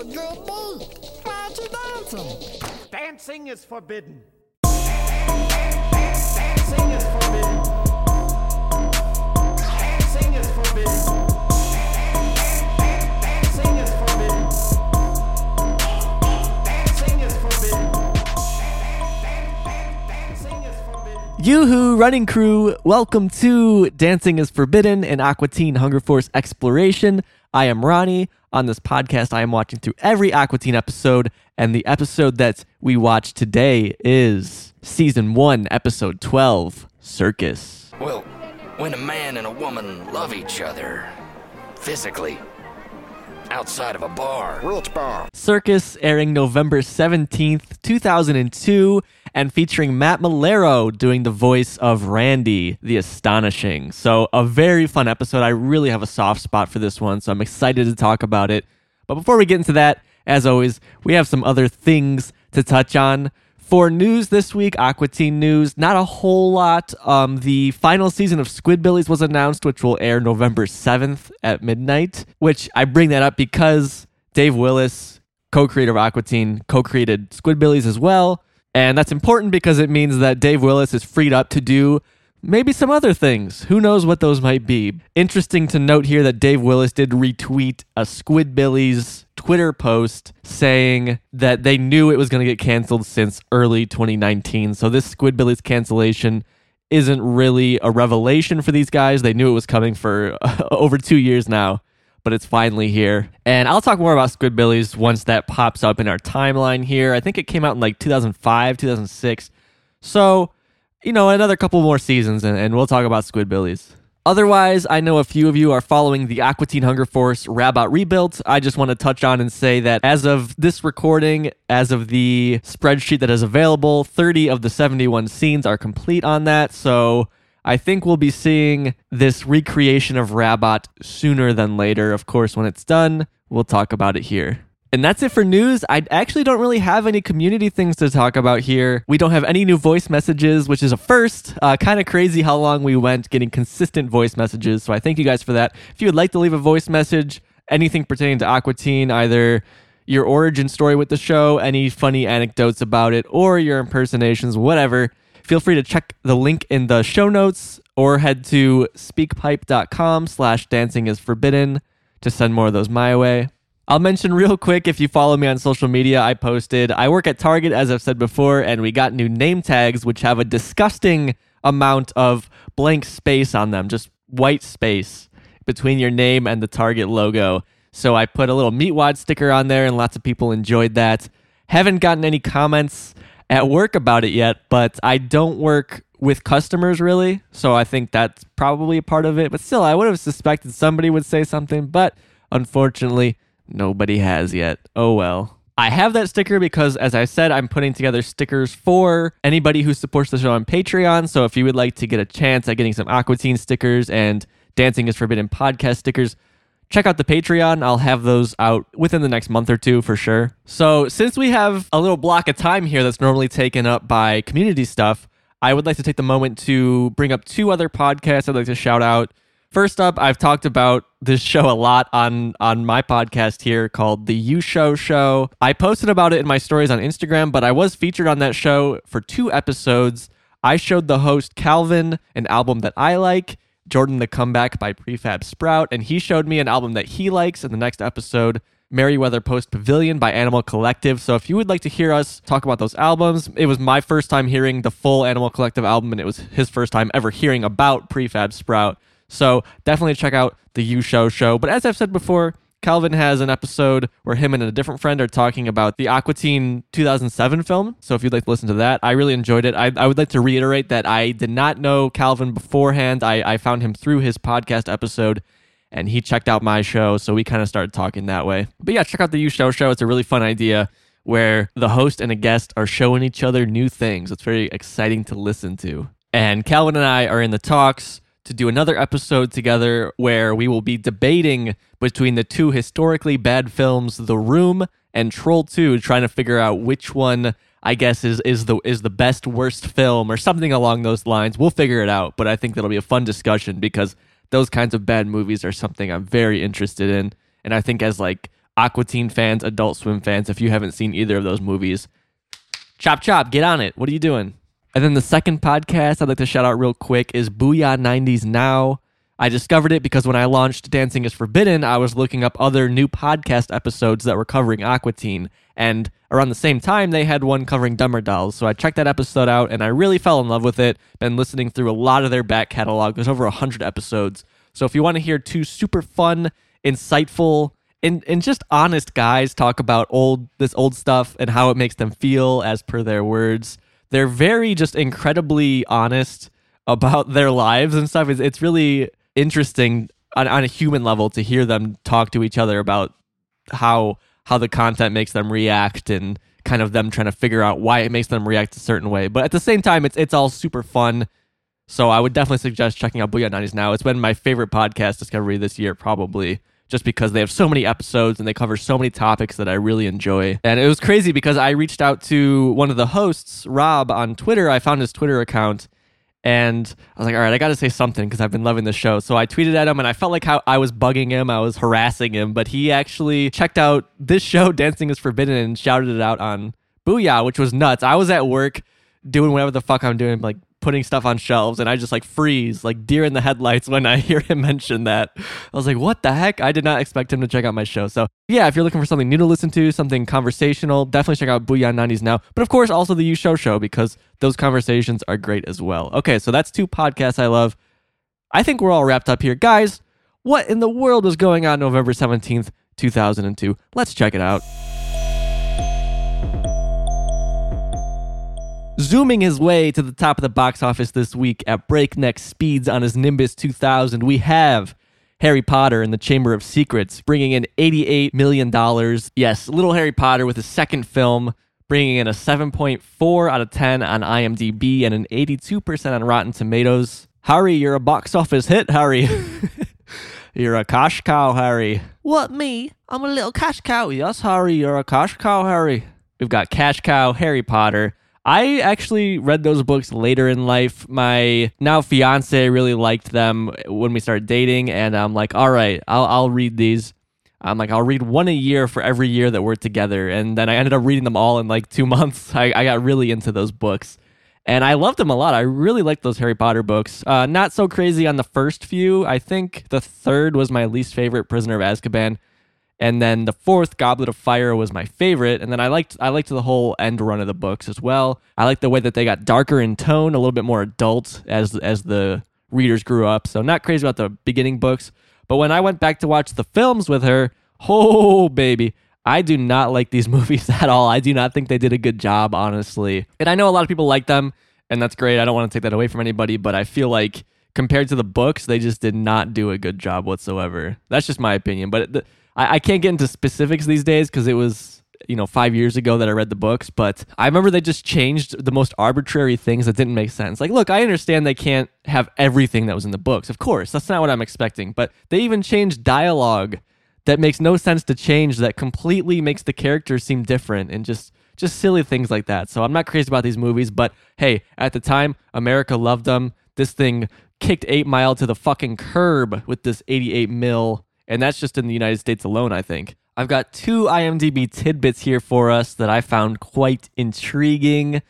a good beat. Why aren't you dancing? Dancing is forbidden. Dancing is forbidden. Dancing is forbidden. Dancing is forbidden. Dancing is forbidden. Dancing is forbidden. Yoo-hoo, running crew. Welcome to Dancing is Forbidden, an Aqua Teen Hunger Force exploration. I am Ronnie. On this podcast, I am watching through every Aqua Teen episode, and the episode that we watch today is Season 1, Episode 12, Circus. Well, when a man and a woman love each other, physically, outside of a bar. Rich bar. Circus, airing November 17th, 2002, and featuring Matt Malero doing the voice of Randy, the Astonishing. So a very fun episode. I really have a soft spot for this one, so I'm excited to talk about it. But before we get into that, as always, we have some other things to touch on. For news this week, Aqua Teen news, not a whole lot. The final season of Squidbillies was announced, which will air November 7th at midnight, which I bring that up because Dave Willis, co-creator of Aqua Teen, co-created Squidbillies as well. And that's important because it means that Dave Willis is freed up to do maybe some other things. Who knows what those might be? Interesting to note here that Dave Willis did retweet a Squidbillies Twitter post saying that they knew it was going to get canceled since early 2019. So this Squidbillies cancellation isn't really a revelation for these guys. They knew it was coming for over 2 years now, but it's finally here. And I'll talk more about Squidbillies once that pops up in our timeline here. I think it came out in like 2005, 2006. So, you know, another couple more seasons and we'll talk about Squidbillies. Otherwise, I know a few of you are following the Aqua Teen Hunger Force Rabbot Rebuilt. I just want to touch on and say that as of this recording, as of the spreadsheet that is available, 30 of the 71 scenes are complete on that. So I think we'll be seeing this recreation of Rabbot sooner than later. Of course, when it's done, we'll talk about it here. And that's it for news. I actually don't really have any community things to talk about here. We don't have any new voice messages, which is a first. Kind of crazy how long we went getting consistent voice messages. So I thank you guys for that. If you would like to leave a voice message, anything pertaining to Aqua Teen, either your origin story with the show, any funny anecdotes about it, or your impersonations, whatever, feel free to check the link in the show notes or head to speakpipe.com/dancingisforbidden to send more of those my way. I'll mention real quick, if you follow me on social media, I work at Target, as I've said before, and we got new name tags, which have a disgusting amount of blank space on them, just white space between your name and the Target logo. So I put a little meat wad sticker on there and lots of people enjoyed that. Haven't gotten any comments at work about it yet, but I don't work with customers really, so I think that's probably a part of it. But still, I would have suspected somebody would say something, but unfortunately, nobody has yet. Oh well. I have that sticker because, as I said, I'm putting together stickers for anybody who supports the show on Patreon. So if you would like to get a chance at getting some Aqua Teen stickers and Dancing is Forbidden podcast stickers, check out the Patreon. I'll have those out within the next month or two for sure. So since we have a little block of time here that's normally taken up by community stuff, I would like to take the moment to bring up two other podcasts I'd like to shout out. First up, I've talked about this show a lot on my podcast here called The You Show Show. I posted about it in my stories on Instagram, but I was featured on that show for 2 episodes. I showed the host Calvin an album that I like, Jordan the Comeback by Prefab Sprout, and he showed me an album that he likes in the next episode, Merriweather Post Pavilion by Animal Collective. So if you would like to hear us talk about those albums, it was my first time hearing the full Animal Collective album, and it was his first time ever hearing about Prefab Sprout. So definitely check out the You Show Show. But as I've said before, Calvin has an episode where him and a different friend are talking about the Aqua Teen 2007 film. So if you'd like to listen to that, I really enjoyed it. I would like to reiterate that I did not know Calvin beforehand. I found him through his podcast episode and he checked out my show. So we kind of started talking that way. But yeah, check out the You Show Show. It's a really fun idea where the host and a guest are showing each other new things. It's very exciting to listen to. And Calvin and I are in the talks to do another episode together where we will be debating between the 2 historically bad films, The Room and Troll 2, trying to figure out which one, I guess, is the best worst film or something along those lines. We'll figure it out, but I think that'll be a fun discussion because those kinds of bad movies are something I'm very interested in. And I think as like Aqua Teen fans, Adult Swim fans, if you haven't seen either of those movies, chop chop, get on it. What are you doing? And then the second podcast I'd like to shout out real quick is Booyah 90s Now. I discovered it because when I launched Dancing is Forbidden, I was looking up other new podcast episodes that were covering Aqua Teen. And around the same time, they had one covering Dumber Dolls. So I checked that episode out and I really fell in love with it. Been listening through a lot of their back catalog. There's over 100 episodes. So if you want to hear two super fun, insightful, and just honest guys talk about old stuff and how it makes them feel as per their words, they're very just incredibly honest about their lives and stuff. It's really interesting on a human level to hear them talk to each other about how the content makes them react and kind of them trying to figure out why it makes them react a certain way. But at the same time, it's all super fun. So I would definitely suggest checking out Booyah 90s Now. It's been my favorite podcast discovery this year, probably, just because they have so many episodes and they cover so many topics that I really enjoy. And it was crazy because I reached out to one of the hosts, Rob, on Twitter. I found his Twitter account and I was like, all right, I got to say something because I've been loving the show. So I tweeted at him and I felt like how I was bugging him, I was harassing him, but he actually checked out this show, Dancing is Forbidden, and shouted it out on Booyah, which was nuts. I was at work doing whatever the fuck I'm doing, like putting stuff on shelves, and I just like freeze like deer in the headlights when I hear him mention that. I was like, what the heck? I did not expect him to check out my show. So yeah, if you're looking for something new to listen to, something conversational, definitely check out Booyah 90s Now. But of course, also the You Show Show, because those conversations are great as well. Okay, so that's two podcasts I love. I think we're all wrapped up here. Guys, what in the world was going on November 17th, 2002? Let's check it out. Zooming his way to the top of the box office this week at breakneck speeds on his Nimbus 2000, we have Harry Potter and the Chamber of Secrets, bringing in $88 million. Yes, Little Harry Potter with his second film, bringing in a 7.4 out of 10 on IMDb and an 82% on Rotten Tomatoes. Harry, you're a box office hit, Harry. You're a cash cow, Harry. What, me? I'm a little cash cow. Yes, Harry, you're a cash cow, Harry. We've got Cash Cow, Harry Potter. I actually read those books later in life. My now fiance really liked them when we started dating, and I'm like, all right, I'll read these. I'm like, I'll read one a year for every year that we're together. And then I ended up reading them all in like 2 months. I got really into those books and I loved them a lot. I really liked those Harry Potter books. Not so crazy on the first few. I think the third was my least favorite, Prisoner of Azkaban. And then the fourth, Goblet of Fire, was my favorite. And then I liked the whole end run of the books as well. I liked the way that they got darker in tone, a little bit more adult as the readers grew up. So not crazy about the beginning books. But when I went back to watch the films with her, oh, baby, I do not like these movies at all. I do not think they did a good job, honestly. And I know a lot of people like them, and that's great. I don't want to take that away from anybody, but I feel like compared to the books, they just did not do a good job whatsoever. That's just my opinion. But I can't get into specifics these days because it was, 5 years ago that I read the books, but I remember they just changed the most arbitrary things that didn't make sense. Like, look, I understand they can't have everything that was in the books. Of course, that's not what I'm expecting, but they even changed dialogue that makes no sense to change, that completely makes the characters seem different, and just silly things like that. So I'm not crazy about these movies, but hey, at the time, America loved them. This thing kicked 8 Mile to the fucking curb with this 88 mil. And that's just in the United States alone, I think. I've got two IMDb tidbits here for us that I found quite intriguing.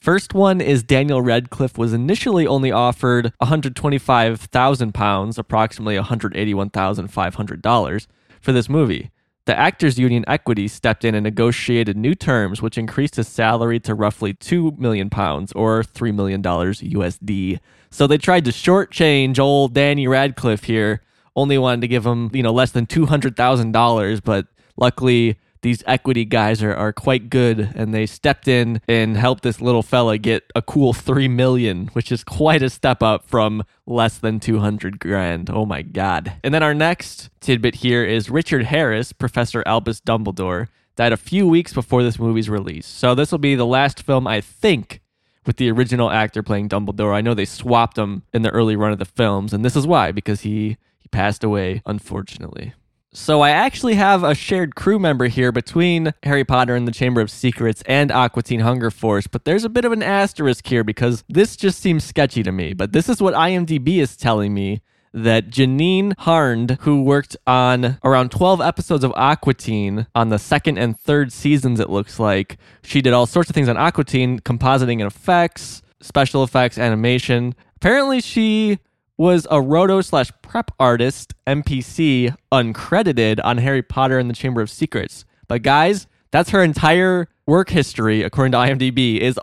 First one is Daniel Radcliffe was initially only offered £125,000, approximately $181,500, for this movie. The Actors Union Equity stepped in and negotiated new terms, which increased his salary to roughly £2 million or $3 million USD. So they tried to shortchange old Danny Radcliffe here. Only wanted to give him, less than $200,000, but luckily these equity guys are quite good, and they stepped in and helped this little fella get a cool $3 million, which is quite a step up from less than $200,000. Oh my God. And then our next tidbit here is Richard Harris, Professor Albus Dumbledore, died a few weeks before this movie's release. So this will be the last film, I think, with the original actor playing Dumbledore. I know they swapped him in the early run of the films, and this is why, because he passed away, unfortunately. So I actually have a shared crew member here between Harry Potter and the Chamber of Secrets and Aqua Teen Hunger Force, but there's a bit of an asterisk here because this just seems sketchy to me. But this is what IMDb is telling me, that Janine Harnd, who worked on around 12 episodes of Aqua Teen on the second and third seasons, it looks like, she did all sorts of things on Aqua Teen, compositing and effects, special effects, animation. Apparently she was a roto/prep artist, NPC, uncredited on Harry Potter and the Chamber of Secrets. But guys, that's her entire work history, according to IMDb, is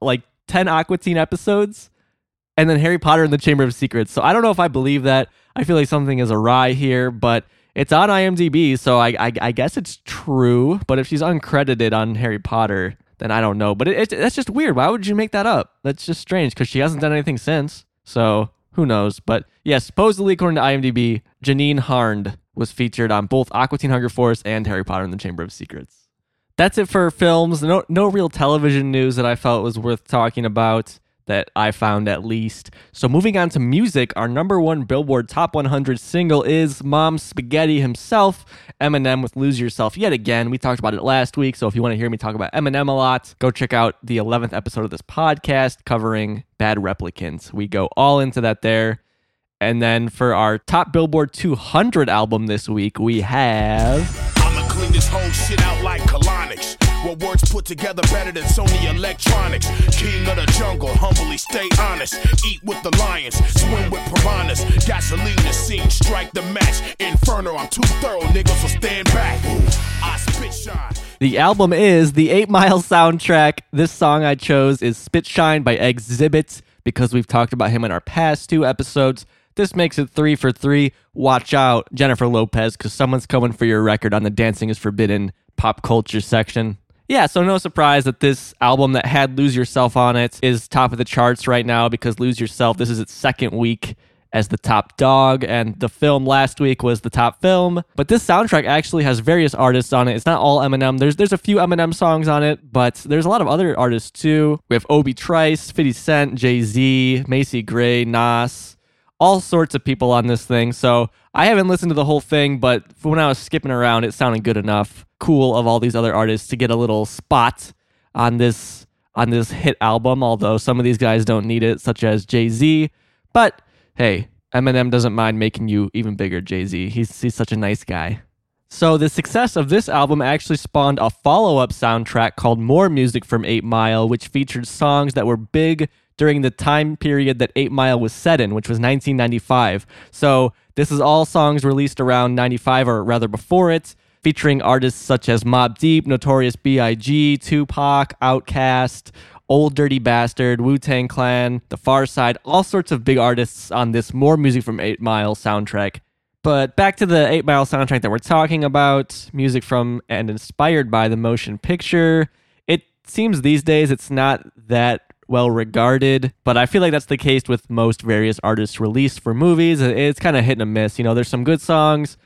like 10 Aqua Teen episodes and then Harry Potter and the Chamber of Secrets. So I don't know if I believe that. I feel like something is awry here, but it's on IMDb, so I guess it's true. But if she's uncredited on Harry Potter, then I don't know. But that's just weird. Why would you make that up? That's just strange because she hasn't done anything since. So who knows? But yeah, supposedly, according to IMDb, Janine Harnd was featured on both Aqua Teen Hunger Force and Harry Potter and the Chamber of Secrets. That's it for films. No real television news that I felt was worth talking about, that I found at least. So moving on to music, our number one Billboard Top 100 single is Mom Spaghetti himself, Eminem, with Lose Yourself yet again. We talked about it last week, so if you want to hear me talk about Eminem a lot, go check out the 11th episode of this podcast covering Bad Replicants. We go all into that there. And then for our top Billboard 200 album this week, we have... I'm gonna clean this whole shit out like colonics. Well, words put together better than Sony Electronics. King of the jungle, humbly stay honest. Eat with the lions, swim with piranhas. Gasoline the scene, strike the match. Inferno, I'm too thorough, niggas, so stand back. I spit shine. The album is the 8 Mile soundtrack. This song I chose is Spit Shine by Xzibit, because we've talked about him in our past two episodes. This makes it 3 for 3. Watch out, Jennifer Lopez, because someone's coming for your record on the Dancing is Forbidden pop culture section. Yeah, so no surprise that this album that had Lose Yourself on it is top of the charts right now, because Lose Yourself, this is its second week as the top dog, and the film last week was the top film. But this soundtrack actually has various artists on it. It's not all Eminem. There's a few Eminem songs on it, but there's a lot of other artists too. We have Obi Trice, 50 Cent, Jay-Z, Macy Gray, Nas, all sorts of people on this thing. So I haven't listened to the whole thing, but when I was skipping around, it sounded good enough. Cool of all these other artists to get a little spot on this hit album, although some of these guys don't need it, such as Jay-Z. But hey, Eminem doesn't mind making you even bigger, Jay-Z. He's such a nice guy. So the success of this album actually spawned a follow-up soundtrack called More Music from 8 Mile, which featured songs that were big during the time period that 8 Mile was set in, which was 1995. So this is all songs released around 95, or rather before it, featuring artists such as Mobb Deep, Notorious B.I.G., Tupac, Outkast, Old Dirty Bastard, Wu-Tang Clan, The Far Side, all sorts of big artists on this More Music from 8 Mile soundtrack. But back to the 8 Mile soundtrack that we're talking about, music from and inspired by the motion picture. It seems these days it's not that well regarded, but I feel like that's the case with most various artists released for movies. It's kind of hit and a miss. You know, there's some good songs,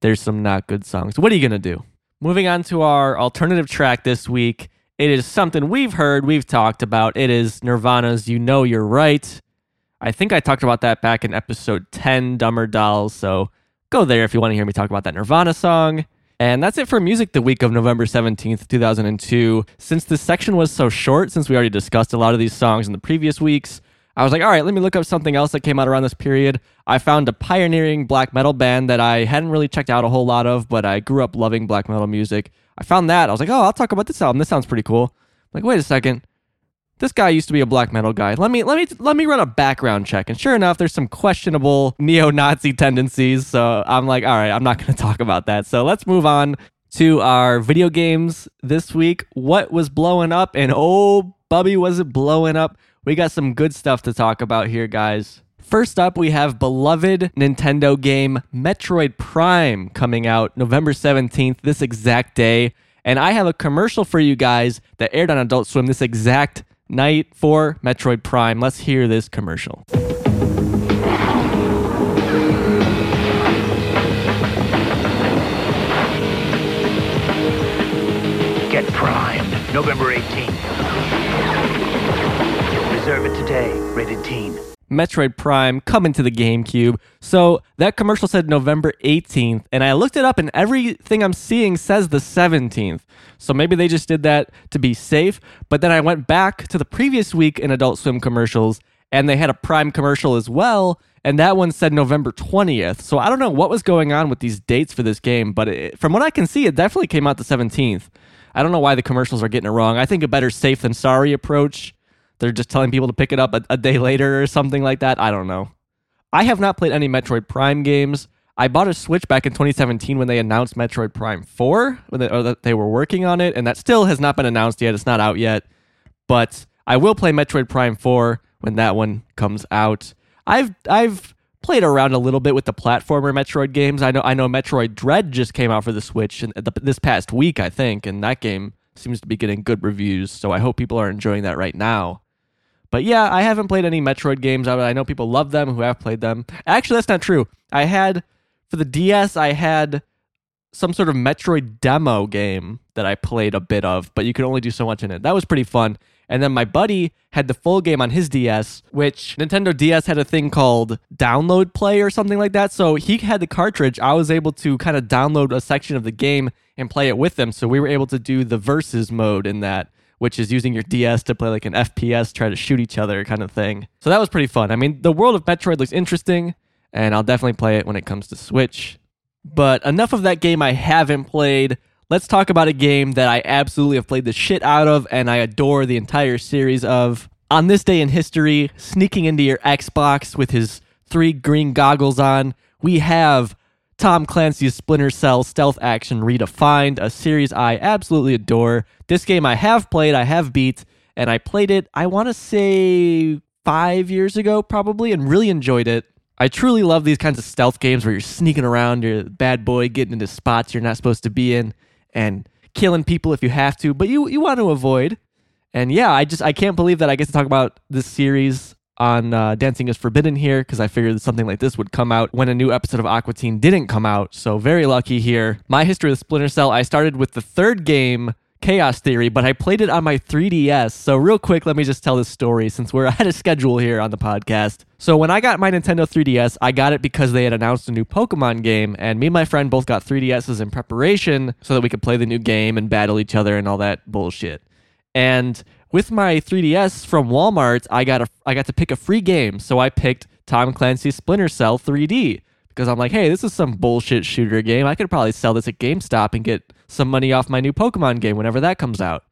there's some not good songs. What are you going to do? Moving on to our alternative track this week. It is something we've heard, we've talked about. It is Nirvana's You Know You're Right. I think I talked about that back in episode 10, Dumber Dolls. So go there if you want to hear me talk about that Nirvana song. And that's it for music the week of November 17th, 2002. Since this section was so short, since we already discussed a lot of these songs in the previous weeks, I was like, all right, let me look up something else that came out around this period. I found a pioneering black metal band that I hadn't really checked out a whole lot of, but I grew up loving black metal music. I found that. I was like, oh, I'll talk about this album. This sounds pretty cool. I'm like, wait a second. This guy used to be a black metal guy. Let me run a background check. And sure enough, there's some questionable neo-Nazi tendencies. So I'm like, all right, I'm not going to talk about that. So let's move on to our video games this week. What was blowing up? And oh, Bubby, was it blowing up? We got some good stuff to talk about here, guys. First up, we have beloved Nintendo game Metroid Prime coming out November 17th, this exact day. And I have a commercial for you guys that aired on Adult Swim this exact night for Metroid Prime. Let's hear this commercial. Get primed, November 18th. Serve it today, rated teen. Metroid Prime coming to the GameCube. So that commercial said November 18th, and I looked it up, and everything I'm seeing says the 17th. So maybe they just did that to be safe. But then I went back to the previous week in Adult Swim commercials, and they had a Prime commercial as well, and that one said November 20th. So I don't know what was going on with these dates for this game, but from what I can see, it definitely came out the 17th. I don't know why the commercials are getting it wrong. I think a better safe than sorry approach. They're just telling people to pick it up a day later or something like that. I don't know. I have not played any Metroid Prime games. I bought a Switch back in 2017 when they announced Metroid Prime 4, or that they were working on it, and that still has not been announced yet. It's not out yet. But I will play Metroid Prime 4 when that one comes out. I've played around a little bit with the platformer Metroid games. I know Metroid Dread just came out for the Switch this past week, I think, and that game seems to be getting good reviews, so I hope people are enjoying that right now. But yeah, I haven't played any Metroid games. I know people love them who have played them. Actually, that's not true. For the DS, I had some sort of Metroid demo game that I played a bit of, but you could only do so much in it. That was pretty fun. And then my buddy had the full game on his DS, which Nintendo DS had a thing called Download Play or something like that. So he had the cartridge. I was able to kind of download a section of the game and play it with them. So we were able to do the versus mode in that, which is using your DS to play like an FPS, try to shoot each other kind of thing. So that was pretty fun. I mean, the world of Metroid looks interesting, and I'll definitely play it when it comes to Switch. But enough of that game I haven't played. Let's talk about a game that I absolutely have played the shit out of and I adore the entire series of. On this day in history, sneaking into your Xbox with his 3 green goggles on, we have Tom Clancy's Splinter Cell Stealth Action Redefined, a series I absolutely adore. This game I have played, I have beat, and I played it, I want to say 5 years ago probably, and really enjoyed it. I truly love these kinds of stealth games where you're sneaking around, you're a bad boy, getting into spots you're not supposed to be in, and killing people if you have to, but you want to avoid. And yeah, I can't believe that I get to talk about this series on Dancing is Forbidden here, because I figured something like this would come out when a new episode of Aqua Teen didn't come out, so very lucky here. My history with Splinter Cell, I started with the third game, Chaos Theory, but I played it on my 3DS, so real quick, let me just tell this story, since we're ahead of schedule here on the podcast. So when I got my Nintendo 3DS, I got it because they had announced a new Pokemon game, and me and my friend both got 3DSs in preparation so that we could play the new game and battle each other and all that bullshit. And with my 3DS from Walmart, I got to pick a free game, so I picked Tom Clancy's Splinter Cell 3D, because I'm like, hey, this is some bullshit shooter game. I could probably sell this at GameStop and get some money off my new Pokemon game whenever that comes out.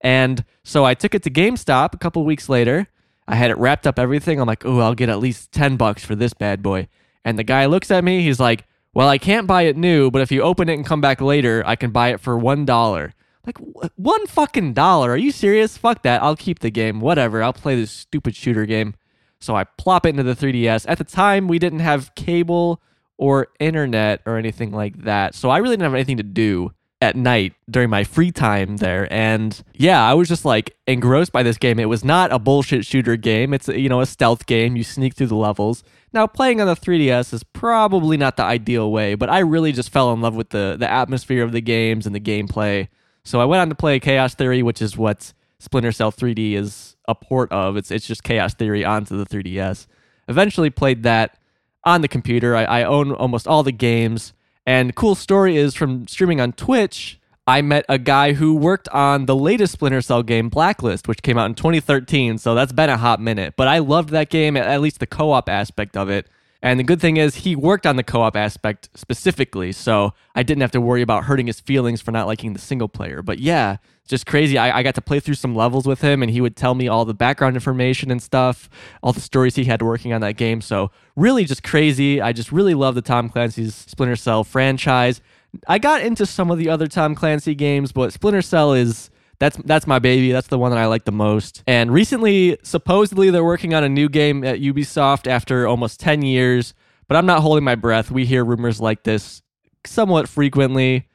And so I took it to GameStop a couple weeks later. I had it wrapped up everything. I'm like, ooh, I'll get at least $10 for this bad boy. And the guy looks at me. He's like, well, I can't buy it new, but if you open it and come back later, I can buy it for $1. Like, one fucking dollar? Are you serious? Fuck that. I'll keep the game. Whatever. I'll play this stupid shooter game. So I plop it into the 3DS. At the time, we didn't have cable or internet or anything like that. So I really didn't have anything to do at night during my free time there. And yeah, I was just like engrossed by this game. It was not a bullshit shooter game. It's a stealth game. You sneak through the levels. Now, playing on the 3DS is probably not the ideal way, but I really just fell in love with the atmosphere of the games and the gameplay. So I went on to play Chaos Theory, which is what Splinter Cell 3D is a port of. It's just Chaos Theory onto the 3DS. Eventually played that on the computer. I own almost all the games. And cool story is, from streaming on Twitch, I met a guy who worked on the latest Splinter Cell game, Blacklist, which came out in 2013, so that's been a hot minute. But I loved that game, at least the co-op aspect of it. And the good thing is he worked on the co-op aspect specifically, so I didn't have to worry about hurting his feelings for not liking the single player. But yeah, just crazy. I got to play through some levels with him, and he would tell me all the background information and stuff, all the stories he had working on that game. So really just crazy. I just really love the Tom Clancy's Splinter Cell franchise. I got into some of the other Tom Clancy games, but Splinter Cell is... That's my baby. That's the one that I like the most. And recently, supposedly, they're working on a new game at Ubisoft after almost 10 years. But I'm not holding my breath. We hear rumors like this somewhat frequently.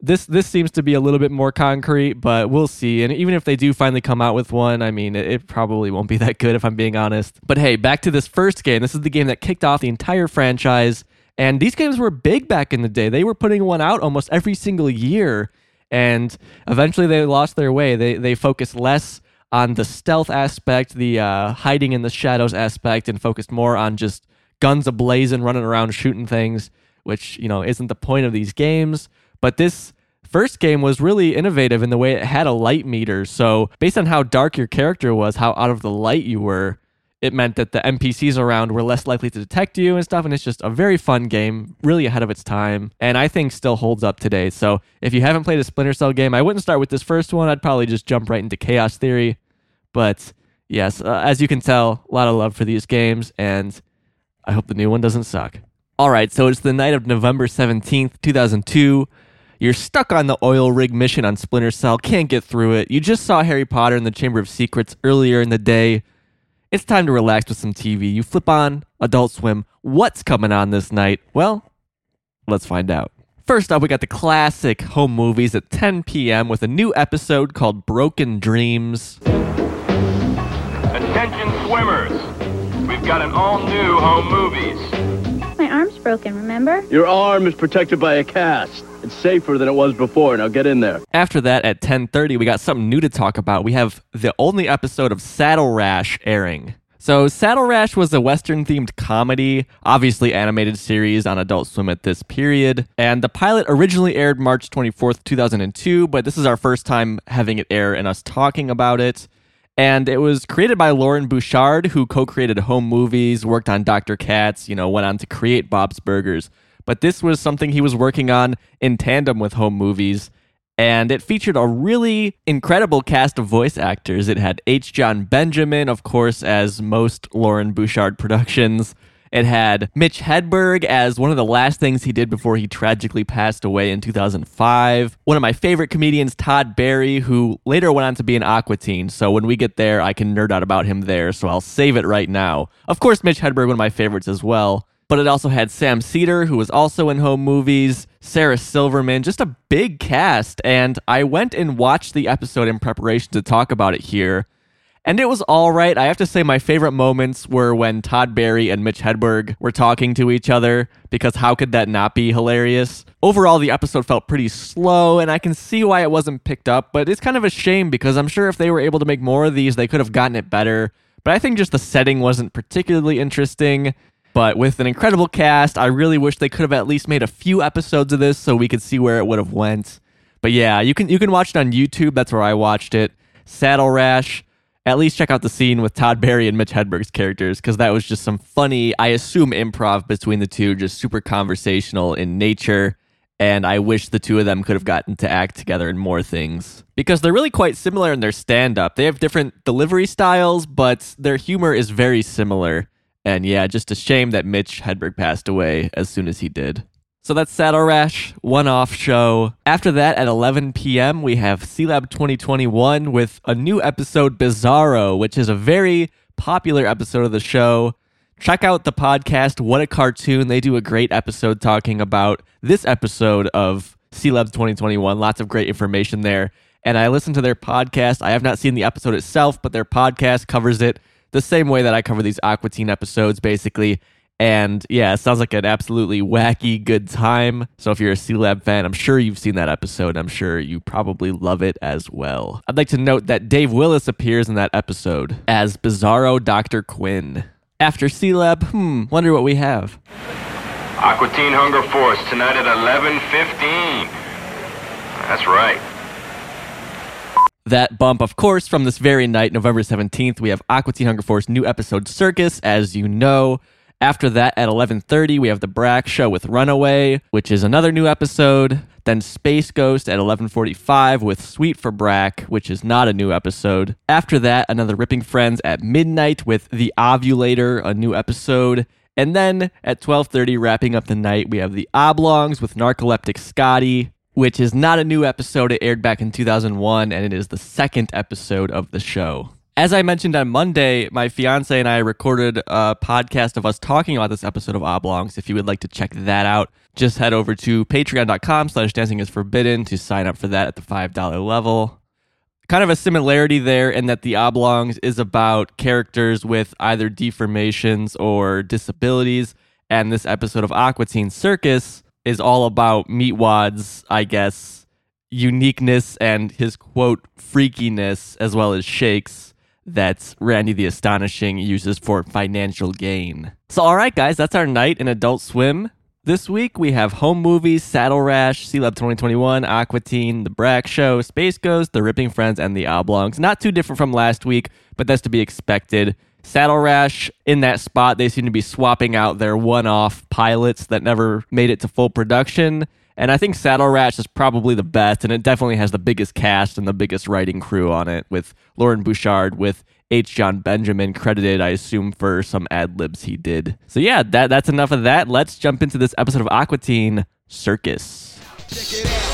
This seems to be a little bit more concrete, but we'll see. And even if they do finally come out with one, I mean, it probably won't be that good if I'm being honest. But hey, back to this first game. This is the game that kicked off the entire franchise. And these games were big back in the day. They were putting one out almost every single year. And eventually they lost their way. They focused less on the stealth aspect, the hiding in the shadows aspect, and focused more on just guns ablazing, running around, shooting things, which, isn't the point of these games. But this first game was really innovative in the way it had a light meter. So based on how dark your character was, how out of the light you were, it meant that the NPCs around were less likely to detect you and stuff. And it's just a very fun game, really ahead of its time. And I think still holds up today. So if you haven't played a Splinter Cell game, I wouldn't start with this first one. I'd probably just jump right into Chaos Theory. But yes, as you can tell, a lot of love for these games. And I hope the new one doesn't suck. All right, so it's the night of November 17th, 2002. You're stuck on the oil rig mission on Splinter Cell. Can't get through it. You just saw Harry Potter and the Chamber of Secrets earlier in the day. It's time to relax with some TV. You flip on Adult Swim. What's coming on this night? Well, let's find out. First up, we got the classic Home Movies at 10 p.m. with a new episode called Broken Dreams. Attention swimmers. We've got an all-new Home Movies. My arm's broken, remember? Your arm is protected by a cast. It's safer than it was before. Now get in there. After that, at 10:30, we got something new to talk about. We have the only episode of Saddle Rash airing. So Saddle Rash was a Western-themed comedy, obviously animated series on Adult Swim at this period. And the pilot originally aired March 24th, 2002, but this is our first time having it air and us talking about it. And it was created by Loren Bouchard, who co-created Home Movies, worked on Dr. Katz, went on to create Bob's Burgers. But this was something he was working on in tandem with Home Movies, and it featured a really incredible cast of voice actors. It had H. John Benjamin, of course, as most Loren Bouchard productions. It had Mitch Hedberg as one of the last things he did before he tragically passed away in 2005. One of my favorite comedians, Todd Barry, who later went on to be an Aqua Teen. So when we get there, I can nerd out about him there, so I'll save it right now. Of course, Mitch Hedberg, one of my favorites as well. But it also had Sam Cedar, who was also in Home Movies, Sarah Silverman, just a big cast. And I went and watched the episode in preparation to talk about it here. And it was all right. I have to say my favorite moments were when Todd Barry and Mitch Hedberg were talking to each other, because how could that not be hilarious? Overall, the episode felt pretty slow, and I can see why it wasn't picked up, but it's kind of a shame because I'm sure if they were able to make more of these, they could have gotten it better. But I think just the setting wasn't particularly interesting. But with an incredible cast, I really wish they could have at least made a few episodes of this so we could see where it would have went. But yeah, you can watch it on YouTube. That's where I watched it. Saddle Rash. At least check out the scene with Todd Barry and Mitch Hedberg's characters, because that was just some funny, I assume, improv between the two, just super conversational in nature. And I wish the two of them could have gotten to act together in more things, because they're really quite similar in their stand-up. They have different delivery styles, but their humor is very similar. And yeah, just a shame that Mitch Hedberg passed away as soon as he did. So that's Saddle Rash, one-off show. After that, at 11 p.m., we have Sealab 2021 with a new episode, Bizarro, which is a very popular episode of the show. Check out the podcast, What a Cartoon. They do a great episode talking about this episode of Sealab 2021. Lots of great information there. And I listened to their podcast. I have not seen the episode itself, but their podcast covers it the same way that I cover these Aqua Teen episodes, basically. And yeah, it sounds like an absolutely wacky good time. So if you're a Sealab fan, I'm sure you've seen that episode. I'm sure you probably love it as well. I'd like to note that Dave Willis appears in that episode as Bizarro Dr. Quinn. After Sealab, wonder what we have. Aqua Teen Hunger Force tonight at 11:15. That's right. That bump, of course, from this very night, November 17th, we have Aqua Teen Hunger Force new episode Circus, as you know. After that, at 11:30, we have The Brack Show with Runaway, which is another new episode. Then Space Ghost at 11:45 with Sweet for Brack, which is not a new episode. After that, another Ripping Friends at midnight with The Ovulator, a new episode. And then at 12:30, wrapping up the night, we have The Oblongs with Narcoleptic Scotty, which is not a new episode. It aired back in 2001, and it is the second episode of the show. As I mentioned on Monday, my fiance and I recorded a podcast of us talking about this episode of Oblongs. If you would like to check that out, just head over to patreon.com/dancingisforbidden to sign up for that at the $5 level. Kind of a similarity there in that The Oblongs is about characters with either deformations or disabilities, and this episode of Aqua Teen Circus is all about Meatwad's, I guess, uniqueness and his, quote, freakiness, as well as shakes that Randy the Astonishing uses for financial gain. So, all right, guys, that's our night in Adult Swim. This week, we have Home Movies, Saddle Rash, Sealab 2021, Aqua Teen, The Brack Show, Space Ghost, The Ripping Friends, and The Oblongs. Not too different from last week, but that's to be expected. Saddle Rash, in that spot, they seem to be swapping out their one-off pilots that never made it to full production. And I think Saddle Rash is probably the best, and it definitely has the biggest cast and the biggest writing crew on it, with Loren Bouchard, with H. John Benjamin credited, I assume, for some ad-libs he did. So yeah, that's enough of that. Let's jump into this episode of Aqua Teen Circus. Check it out.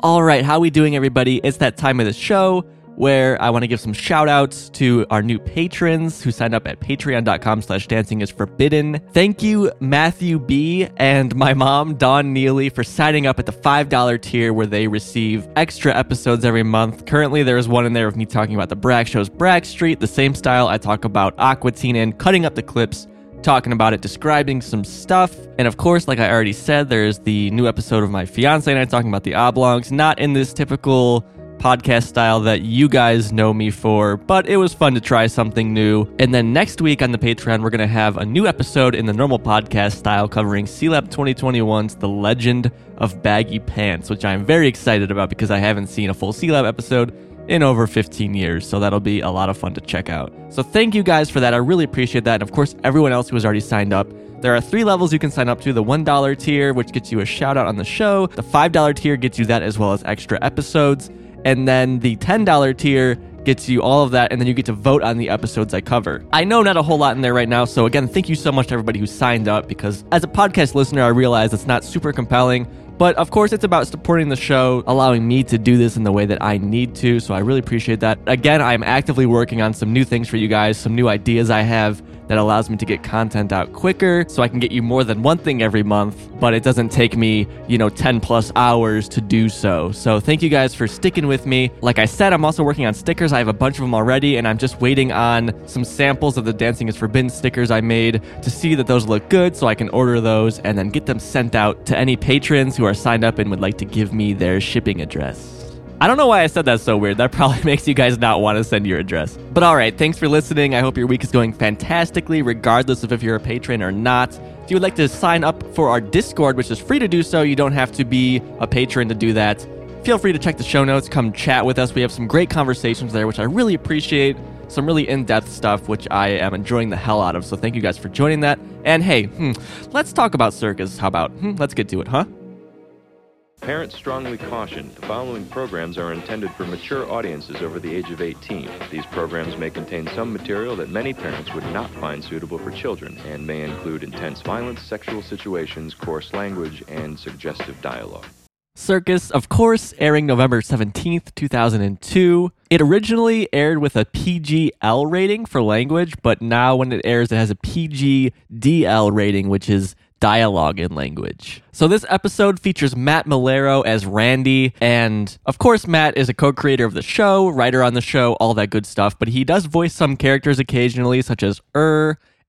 All right, how we doing, everybody? It's that time of the show where I want to give some shout-outs to our new patrons who signed up at patreon.com/dancingisforbidden. Thank you, Matthew B. and my mom, Dawn Neely, for signing up at the $5 tier where they receive extra episodes every month. Currently, there is one in there of me talking about the Brack Show's Brack Street, the same style I talk about Aqua Teen in, cutting up the clips, talking about it, describing some stuff. And of course, like I already said, there's the new episode of my fiance and I talking about the Oblongs, not in this typical podcast style that you guys know me for, but it was fun to try something new. And then next week on the Patreon, we're going to have a new episode in the normal podcast style covering Sealab 2021's The Legend of Baggy Pants, which I'm very excited about because I haven't seen a full Sealab episode in over 15 years, so that'll be a lot of fun to check out. So thank you guys for that. I really appreciate that. And of course, everyone else who has already signed up. There are three levels you can sign up to. The $1 tier, which gets you a shout out on the show. The $5 tier gets you that as well as extra episodes. And then the $10 tier gets you all of that, and then you get to vote on the episodes I cover. I know not a whole lot in there right now, so again, thank you so much to everybody who signed up, because as a podcast listener, I realize it's not super compelling, but of course it's about supporting the show, allowing me to do this in the way that I need to, so I really appreciate that. Again, I'm actively working on some new things for you guys, some new ideas I have that allows me to get content out quicker, so I can get you more than one thing every month, but it doesn't take me, 10 plus hours to do so. So thank you guys for sticking with me. Like I said, I'm also working on stickers. I have a bunch of them already, and I'm just waiting on some samples of the Dancing is Forbidden stickers I made to see that those look good, so I can order those and then get them sent out to any patrons who are signed up and would like to give me their shipping address. I don't know why I said that so weird. That probably makes you guys not want to send your address. But all right, thanks for listening. I hope your week is going fantastically, regardless of if you're a patron or not. If you would like to sign up for our Discord, which is free to do so, you don't have to be a patron to do that. Feel free to check the show notes. Come chat with us. We have some great conversations there, which I really appreciate. Some really in-depth stuff, which I am enjoying the hell out of. So thank you guys for joining that. And hey, let's talk about circus. How about, let's get to it, huh? Parents strongly caution, the following programs are intended for mature audiences over the age of 18. These programs may contain some material that many parents would not find suitable for children and may include intense violence, sexual situations, coarse language, and suggestive dialogue. Circus, of course, airing November 17th, 2002. It originally aired with a PG-L rating for language, but now when it airs, it has a PG-DL rating, which is dialogue in language. So this episode features Matt Malero as Randy, and of course Matt is a co-creator of the show, writer on the show, all that good stuff, but he does voice some characters occasionally, such as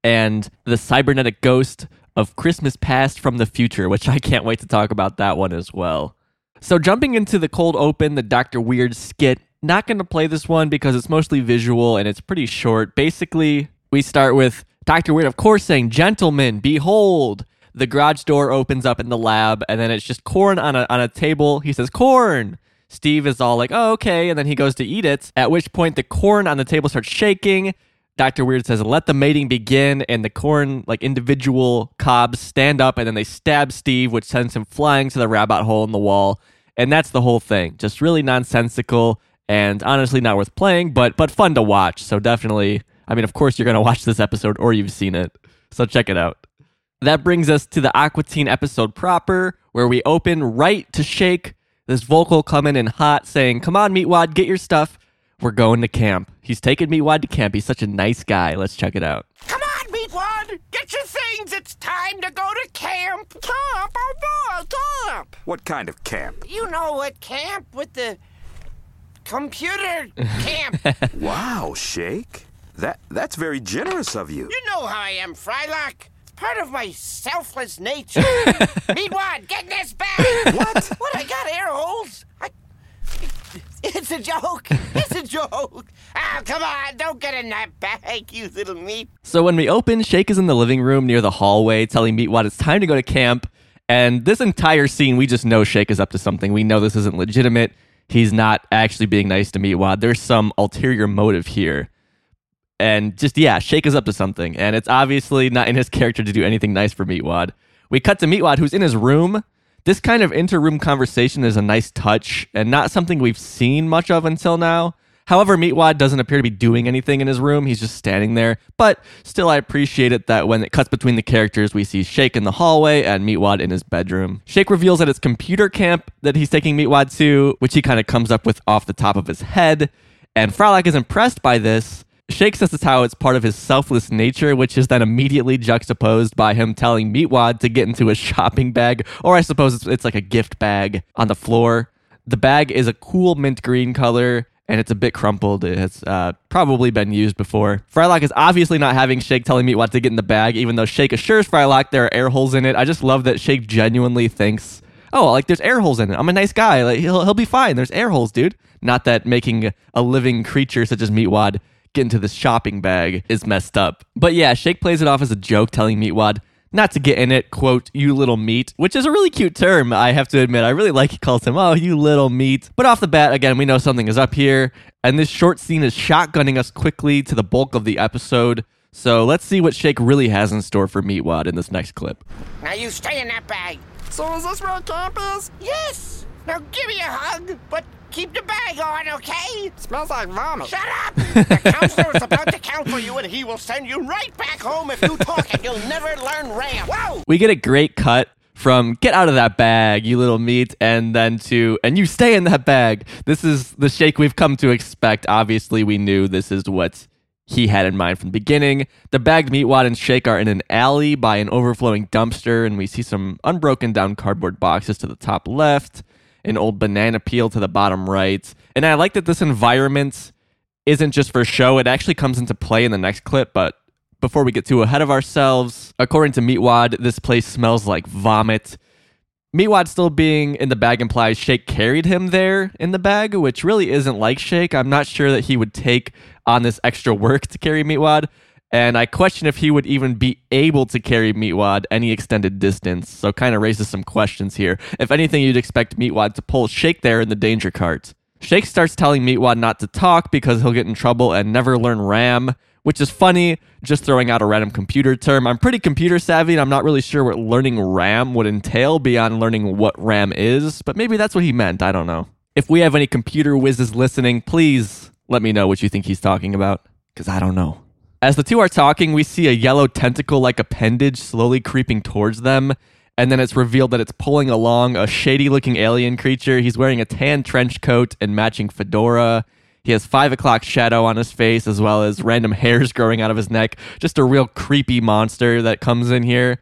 and the cybernetic ghost of Christmas Past from the Future, which I can't wait to talk about that one as well. So jumping into the cold open, the Dr. Weird skit, not going to play this one because it's mostly visual and it's pretty short. Basically, we start with Dr. Weird, of course, saying, "Gentlemen, behold." The garage door opens up in the lab, and then it's just corn on a table. He says, "Corn." Steve is all like, "Oh, okay," and then he goes to eat it, at which point the corn on the table starts shaking. Dr. Weird says, "Let the mating begin," and the corn, individual cobs stand up, and then they stab Steve, which sends him flying to the rabbit hole in the wall, and that's the whole thing. Just really nonsensical, and honestly not worth playing, but fun to watch, so definitely, of course you're going to watch this episode, or you've seen it, so check it out. That brings us to the Aqua Teen episode proper, where we open right to Shake. This vocal coming in hot saying, "Come on, Meatwad, get your stuff. We're going to camp." He's taking Meatwad to camp. He's such a nice guy. Let's check it out. "Come on, Meatwad, get your things. It's time to go to camp. Camp, oh boy, camp." "What kind of camp?" "You know what camp, with the computer camp." "Wow, Shake. That's very generous of you." "You know how I am, Frylock. Part of my selfless nature." "Meatwad, get this bag." "What?" "What, I got air holes? It's a joke. It's a joke. Oh, come on, don't get in that bag, you little meat." So when we open, Shake is in the living room near the hallway telling Meatwad it's time to go to camp. And this entire scene, we just know Shake is up to something. We know this isn't legitimate. he's not actually being nice to me. Wow, there's some ulterior motive here. And just, yeah, shake us up to something. And it's obviously not in his character to do anything nice for Meatwad. We cut to Meatwad, who's in his room. This kind of inter-room conversation is a nice touch and not something we've seen much of until now. However, Meatwad doesn't appear to be doing anything in his room. He's just standing there. But still, I appreciate it that when it cuts between the characters, we see Shake in the hallway and Meatwad in his bedroom. Shake reveals that it's computer camp that he's taking Meatwad to, which he kind of comes up with off the top of his head. And Frolic is impressed by this. Shake says it's how it's part of his selfless nature, which is then immediately juxtaposed by him telling Meatwad to get into a shopping bag, or I suppose it's like a gift bag on the floor. The bag is a cool mint green color, and it's a bit crumpled. It has probably been used before. Frylock is obviously not having Shake telling Meatwad to get in the bag, even though Shake assures Frylock there are air holes in it. I just love that Shake genuinely thinks, oh, like, there's air holes in it. I'm a nice guy. Like, he'll be fine. There's air holes, dude. Not that making a living creature such as Meatwad into this shopping bag is messed up. But yeah, Shake plays it off as a joke, telling Meatwad not to get in it, quote, you little meat, which is a really cute term, I have to admit. I really like he calls him, oh, you little meat. But off the bat, again, we know something is up here, and this short scene is shotgunning us quickly to the bulk of the episode. So let's see what Shake really has in store for Meatwad in this next clip. Now you stay in that bag. So is this where camp is? Yes! Now give me a hug, but keep the bag on, okay? Smells like vomit. Shut up! The counselor is about to counsel you, and he will send you right back home if you talk, and you'll never learn RAM. Whoa! We get a great cut from get out of that bag, you little meat, and then to, and you stay in that bag. This is the Shake we've come to expect. Obviously, we knew this is what he had in mind from the beginning. The bagged Meatwad and Shake are in an alley by an overflowing dumpster, and we see some unbroken down cardboard boxes to the top left, an old banana peel to the bottom right. And I like that this environment isn't just for show. It actually comes into play in the next clip. But before we get too ahead of ourselves, according to Meatwad, this place smells like vomit. Meatwad still being in the bag implies Shake carried him there in the bag, which really isn't like Shake. I'm not sure that he would take on this extra work to carry Meatwad. And I question if he would even be able to carry Meatwad any extended distance. So kind of raises some questions here. If anything, you'd expect Meatwad to pull Shake there in the danger cart. Shake starts telling Meatwad not to talk because he'll get in trouble and never learn RAM, which is funny, just throwing out a random computer term. I'm pretty computer savvy, and I'm not really sure what learning RAM would entail beyond learning what RAM is. But maybe that's what he meant. I don't know. If we have any computer whizzes listening, please let me know what you think he's talking about, because I don't know. As the two are talking, we see a yellow tentacle-like appendage slowly creeping towards them, and then it's revealed that it's pulling along a shady-looking alien creature. He's wearing a tan trench coat and matching fedora. He has 5 o'clock shadow on his face, as well as random hairs growing out of his neck. Just a real creepy monster that comes in here.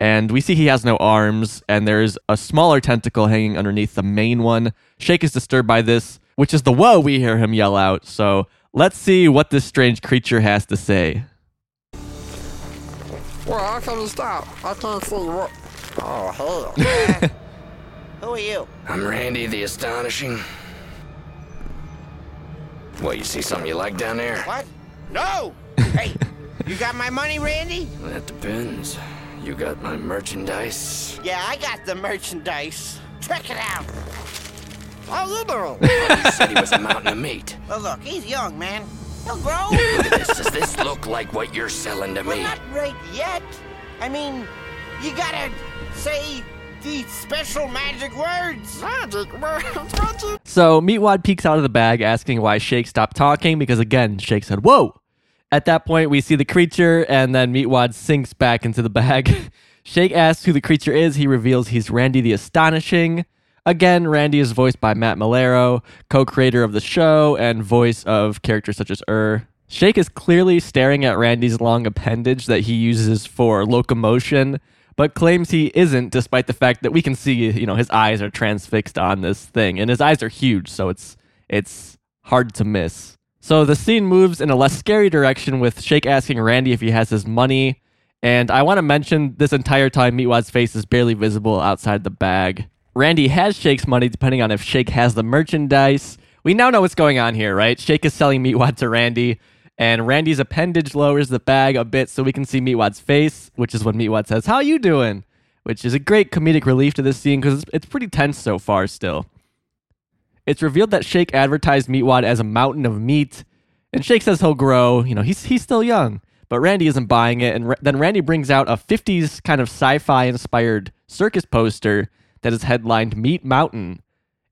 And we see he has no arms, and there's a smaller tentacle hanging underneath the main one. Shake is disturbed by this, which is the whoa we hear him yell out, so let's see what this strange creature has to say. Well, how can you stop? I can't see what... Oh, hell. Who are you? I'm Randy the Astonishing. What, you see something you like down there? What? No! Hey, you got my money, Randy? That depends. You got my merchandise? Yeah, I got the merchandise. Check it out. How liberal! He said he was a mountain of meat. Well, look, he's young, man. He'll grow. Does this look like what you're selling to me? Not right yet. I mean, you gotta say these special magic words. Magic words. So Meatwad peeks out of the bag, asking why Shake stopped talking, because again, Shake said, whoa! At that point, we see the creature, and then Meatwad sinks back into the bag. Shake asks who the creature is. He reveals he's Randy the Astonishing. Again, Randy is voiced by Matt Malero, co-creator of the show and voice of characters such as Shake is clearly staring at Randy's long appendage that he uses for locomotion, but claims he isn't, despite the fact that we can see, you know, his eyes are transfixed on this thing, and his eyes are huge, so it's hard to miss. So the scene moves in a less scary direction with Shake asking Randy if he has his money, and I want to mention this entire time Meatwad's face is barely visible outside the bag. Randy has Shake's money, depending on if Shake has the merchandise. We now know what's going on here, right? Shake is selling Meatwad to Randy, and Randy's appendage lowers the bag a bit so we can see Meatwad's face, which is when Meatwad says, how you doing? Which is a great comedic relief to this scene because it's pretty tense so far still. It's revealed that Shake advertised Meatwad as a mountain of meat, and Shake says he'll grow. You know, he's still young, but Randy isn't buying it. And then Randy brings out a 50s kind of sci-fi inspired circus poster that is headlined Meat Mountain.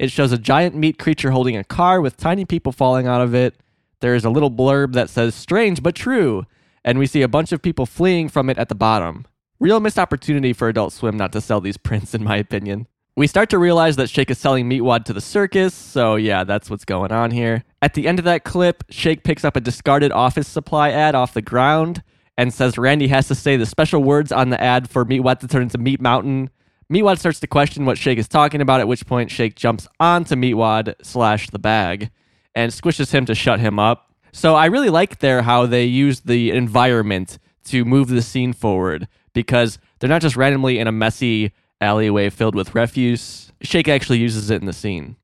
It shows a giant meat creature holding a car with tiny people falling out of it. There is a little blurb that says, strange but true. And we see a bunch of people fleeing from it at the bottom. Real missed opportunity for Adult Swim not to sell these prints, in my opinion. We start to realize that Shake is selling Meatwad to the circus, so yeah, that's what's going on here. At the end of that clip, Shake picks up a discarded office supply ad off the ground and says Randy has to say the special words on the ad for Meatwad to turn into Meat Mountain. Meatwad starts to question what Shake is talking about, at which point Shake jumps onto Meatwad / the bag and squishes him to shut him up. So I really like there how they use the environment to move the scene forward, because they're not just randomly in a messy alleyway filled with refuse. Shake actually uses it in the scene.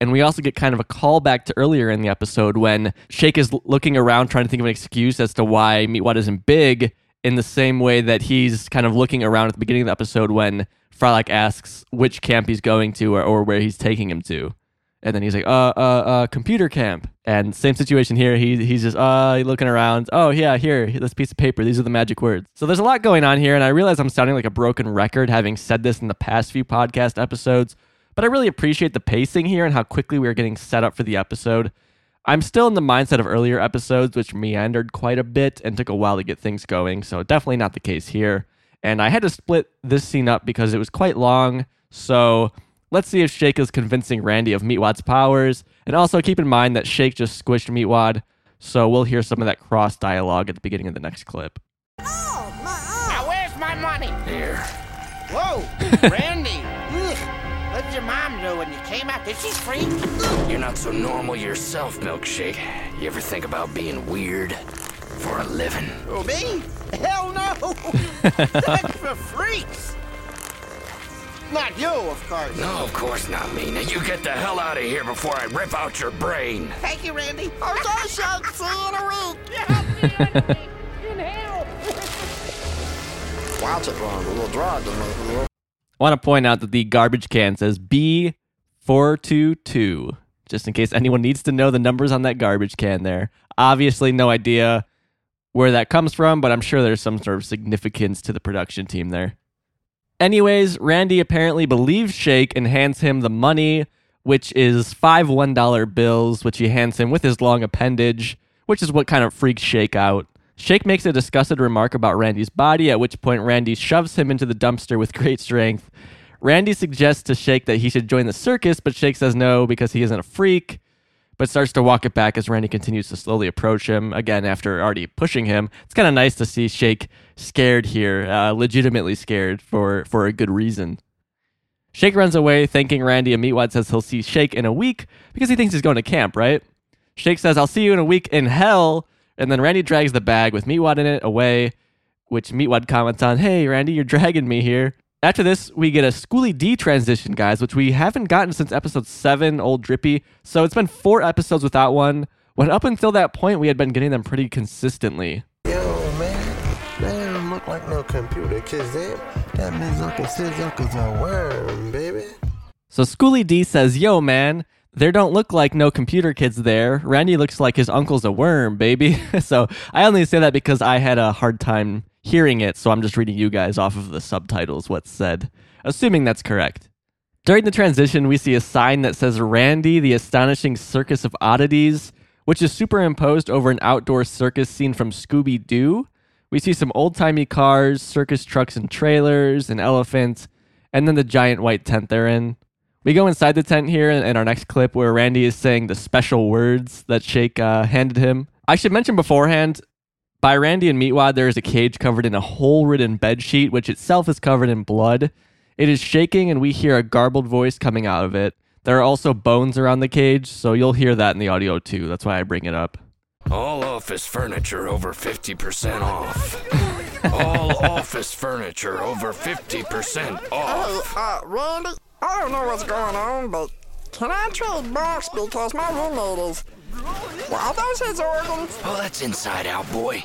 And we also get kind of a callback to earlier in the episode when Shake is looking around trying to think of an excuse as to why Meatwad isn't big, in the same way that he's kind of looking around at the beginning of the episode when Frylock asks which camp he's going to or where he's taking him to. And then he's like, computer camp. And same situation here. He's just, looking around. Oh, yeah, here, this piece of paper. These are the magic words. So there's a lot going on here, and I realize I'm sounding like a broken record having said this in the past few podcast episodes, but I really appreciate the pacing here and how quickly we are getting set up for the episode. I'm still in the mindset of earlier episodes, which meandered quite a bit and took a while to get things going, so definitely not the case here. And I had to split this scene up because it was quite long, so... Let's see if Shake is convincing Randy of Meatwad's powers. And also keep in mind that Shake just squished Meatwad, so we'll hear some of that cross dialogue at the beginning of the next clip. Oh, my! Oh. Now where's my money? Here. Whoa, Randy! Ugh. What'd your mom do when you came out? Did she freak? You're not so normal yourself, Milkshake. You ever think about being weird for a living? Oh, me? Hell no! That's for freaks! Not you, of course. No, of course not me. Now you get the hell out of here before I rip out your brain. Thank you, Randy. I'm so shocked. See you in a week. In hell. Wow, it's a little drug. I want to point out that the garbage can says B422, just in case anyone needs to know the numbers on that garbage can there. Obviously, no idea where that comes from, but I'm sure there's some sort of significance to the production team there. Anyways, Randy apparently believes Shake and hands him the money, which is 5 $1 bills, which he hands him with his long appendage, which is what kind of freaks Shake out. Shake makes a disgusted remark about Randy's body, at which point Randy shoves him into the dumpster with great strength. Randy suggests to Shake that he should join the circus, but Shake says no because he isn't a freak, but starts to walk it back as Randy continues to slowly approach him, again, after already pushing him. It's kind of nice to see Shake scared here, legitimately scared for a good reason. Shake runs away, thanking Randy, and Meatwad says he'll see Shake in a week because he thinks he's going to camp, right? Shake says, I'll see you in a week in hell, and then Randy drags the bag with Meatwad in it away, which Meatwad comments on, hey, Randy, you're dragging me here. After this, we get a Schoolie D transition, guys, which we haven't gotten since episode 7, Old Drippy. So it's been 4 episodes without one, when up until that point, we had been getting them pretty consistently. Yo, man, they don't look like no computer kids. That means Uncle Sizzucker's a worm, baby. So Schoolie D says, yo, man, there don't look like no computer kids there. Randy looks like his uncle's a worm, baby. So I only say that because I had a hard time hearing it, so I'm just reading you guys off of the subtitles what's said, assuming that's correct. During the transition, we see a sign that says Randy, the Astonishing Circus of Oddities, which is superimposed over an outdoor circus scene from Scooby-Doo. We see some old-timey cars, circus trucks and trailers, an elephant, and then the giant white tent they're in. We go inside the tent here in our next clip where Randy is saying the special words that Shake handed him. I should mention beforehand, by Randy and Meatwad, there is a cage covered in a hole-ridden bedsheet, which itself is covered in blood. It is shaking, and we hear a garbled voice coming out of it. There are also bones around the cage, so you'll hear that in the audio, too. That's why I bring it up. All office furniture over 50% off. All office furniture over 50% off. Randy, I don't know what's going on, but can I trade box because my roommate is... Well, are those his organs? Oh, that's inside out, boy.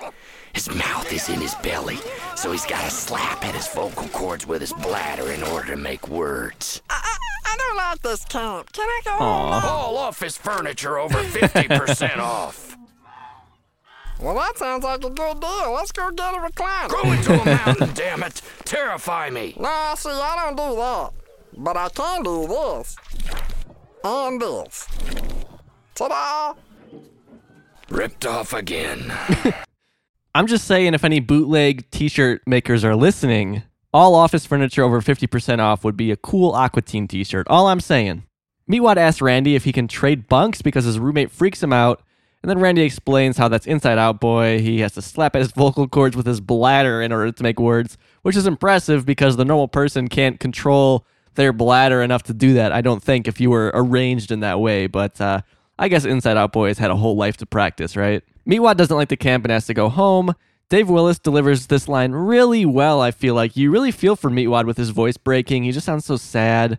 His mouth is in his belly, so he's got to slap at his vocal cords with his bladder in order to make words. I don't love this count. Can I go home? All office furniture over 50% off. Well, that sounds like a good deal. Let's go get a recliner. Go into a mountain, damn it. Terrify me. No, see, I don't do that. But I can do this. And this. Ta-da! Ripped off again. I'm just saying, if any bootleg t-shirt makers are listening, all office furniture over 50% off would be a cool Aqua Teen t-shirt. All I'm saying. Meatwad asks Randy if he can trade bunks because his roommate freaks him out. And then Randy explains how that's Inside Out Boy. He has to slap at his vocal cords with his bladder in order to make words, which is impressive because the normal person can't control their bladder enough to do that, I don't think, if you were arranged in that way. But I guess Inside Out Boy has had a whole life to practice, right? Meatwad doesn't like the camp and has to go home. Dave Willis delivers this line really well, I feel like. You really feel for Meatwad with his voice breaking. He just sounds so sad.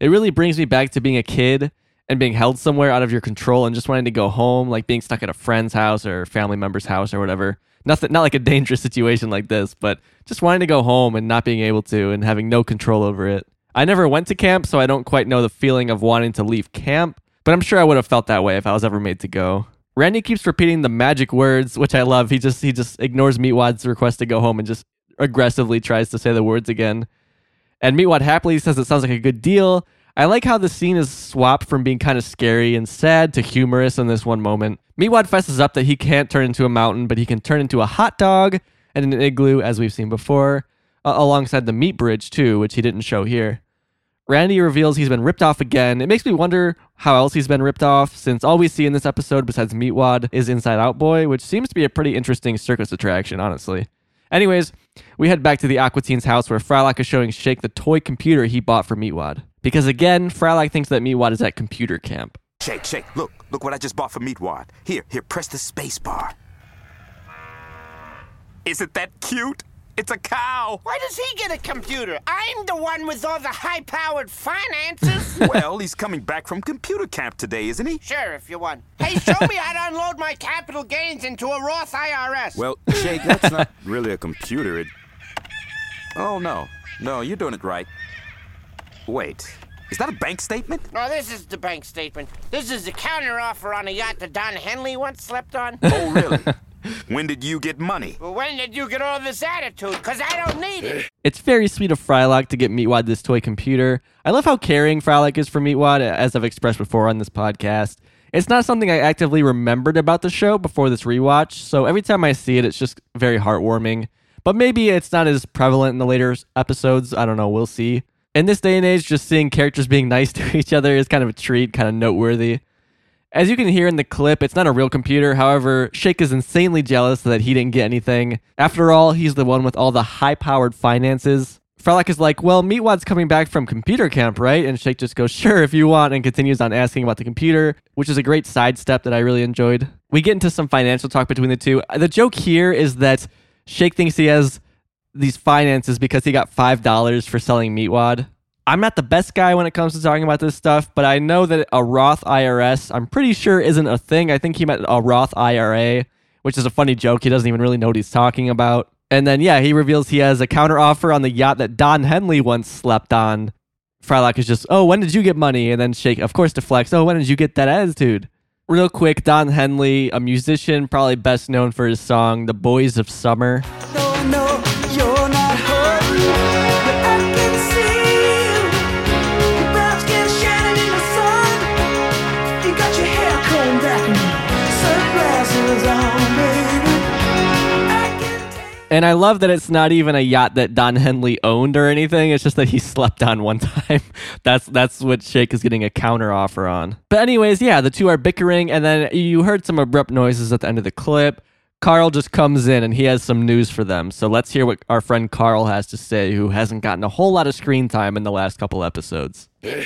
It really brings me back to being a kid and being held somewhere out of your control and just wanting to go home, like being stuck at a friend's house or family member's house or whatever. Nothing, not like a dangerous situation like this, but just wanting to go home and not being able to and having no control over it. I never went to camp, so I don't quite know the feeling of wanting to leave camp, but I'm sure I would have felt that way if I was ever made to go. Randy keeps repeating the magic words, which I love. He just ignores Meatwad's request to go home and just aggressively tries to say the words again. And Meatwad happily says it sounds like a good deal. I like how the scene is swapped from being kind of scary and sad to humorous in this one moment. Meatwad fesses up that he can't turn into a mountain, but he can turn into a hot dog and an igloo, as we've seen before, alongside the meat bridge, too, which he didn't show here. Randy reveals he's been ripped off again. It makes me wonder how else he's been ripped off, since all we see in this episode besides Meatwad is Inside Out Boy, which seems to be a pretty interesting circus attraction, honestly. Anyways, we head back to the Aqua Teen's house where Frylock is showing Shake the toy computer he bought for Meatwad. Because again, Frylock thinks that Meatwad is at computer camp. Shake, look what I just bought for Meatwad. Here, press the space bar. Isn't that cute? It's a cow. Why does he get a computer? I'm the one with all the high-powered finances. Well, he's coming back from computer camp today, isn't he? Sure, if you want. Hey, show me how to unload my capital gains into a Roth IRS. Well, Shake, that's not really a computer. Oh, no. No, you're doing it right. Wait, is that a bank statement? No, this is the bank statement. This is the counteroffer on a yacht that Don Henley once slept on. Oh, really? When did you get money? Well, when did you get all this attitude? Because I don't need it. It's very sweet of Frylock to get Meatwad this toy computer. I love how caring Frylock is for Meatwad, as I've expressed before on this podcast. It's not something I actively remembered about the show before this rewatch, so every time I see it, it's just very heartwarming. But maybe it's not as prevalent in the later episodes. I don't know. We'll see. In this day and age, just seeing characters being nice to each other is kind of a treat, kind of noteworthy. As you can hear in the clip, it's not a real computer. However, Shake is insanely jealous that he didn't get anything. After all, he's the one with all the high-powered finances. Frylock is like, well, Meatwad's coming back from computer camp, right? And Shake just goes, sure, if you want, and continues on asking about the computer, which is a great sidestep that I really enjoyed. We get into some financial talk between the two. The joke here is that Shake thinks he has these finances because he got $5 for selling Meatwad. I'm not the best guy when it comes to talking about this stuff, but I know that a Roth IRS, I'm pretty sure, isn't a thing. I think he meant a Roth IRA, which is a funny joke. He doesn't even really know what he's talking about. And then, yeah, he reveals he has a counteroffer on the yacht that Don Henley once slept on. Frylock is just, oh, when did you get money? And then Shake, of course, deflects, oh, when did you get that attitude? Real quick, Don Henley, a musician, probably best known for his song, The Boys of Summer. Oh, no. And I love that it's not even a yacht that Don Henley owned or anything. It's just that he slept on one time. That's what Shake is getting a counter offer on. But anyways, yeah, the two are bickering. And then you heard some abrupt noises at the end of the clip. Carl just comes in and he has some news for them. So let's hear what our friend Carl has to say, who hasn't gotten a whole lot of screen time in the last couple episodes. Hey,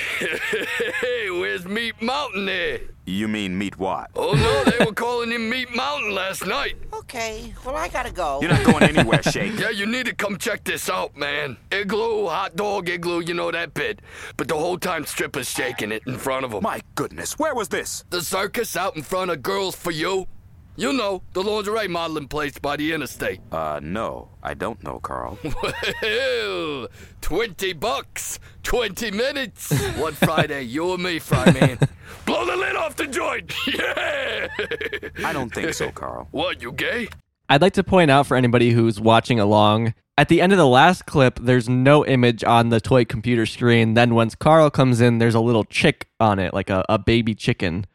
where's Meat Mountain at? You mean Meat Watt? Oh, no, they were calling him Meat Mountain last night. Okay, well, I gotta go. You're not going anywhere, Shake. Yeah, you need to come check this out, man. Igloo, hot dog, igloo, you know that bit. But the whole time, strippers shaking it in front of them. My goodness, where was this? The circus out in front of Girls For You. You know, the lingerie modeling place by the interstate. No, I don't know, Carl. Well, $20. 20 minutes. One Friday, you and me, Fry Man. Blow the lid off the joint. Yeah. I don't think so, Carl. What, you gay? I'd like to point out for anybody who's watching along, at the end of the last clip, there's no image on the toy computer screen. Then once Carl comes in, there's a little chick on it, like a baby chicken,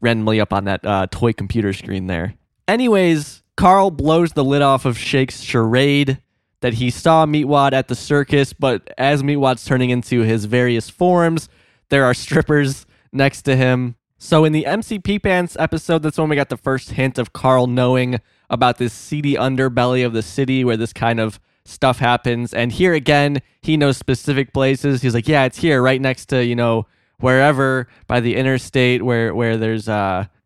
randomly up on that toy computer screen there. Anyways, Carl blows the lid off of Shake's charade that he saw Meatwad at the circus, but as Meatwad's turning into his various forms, there are strippers next to him. So in the MCP Pants episode, that's when we got the first hint of Carl knowing about this seedy underbelly of the city where this kind of stuff happens. And here again, he knows specific places. He's like, yeah, it's here right next to, you know, wherever by the interstate where there's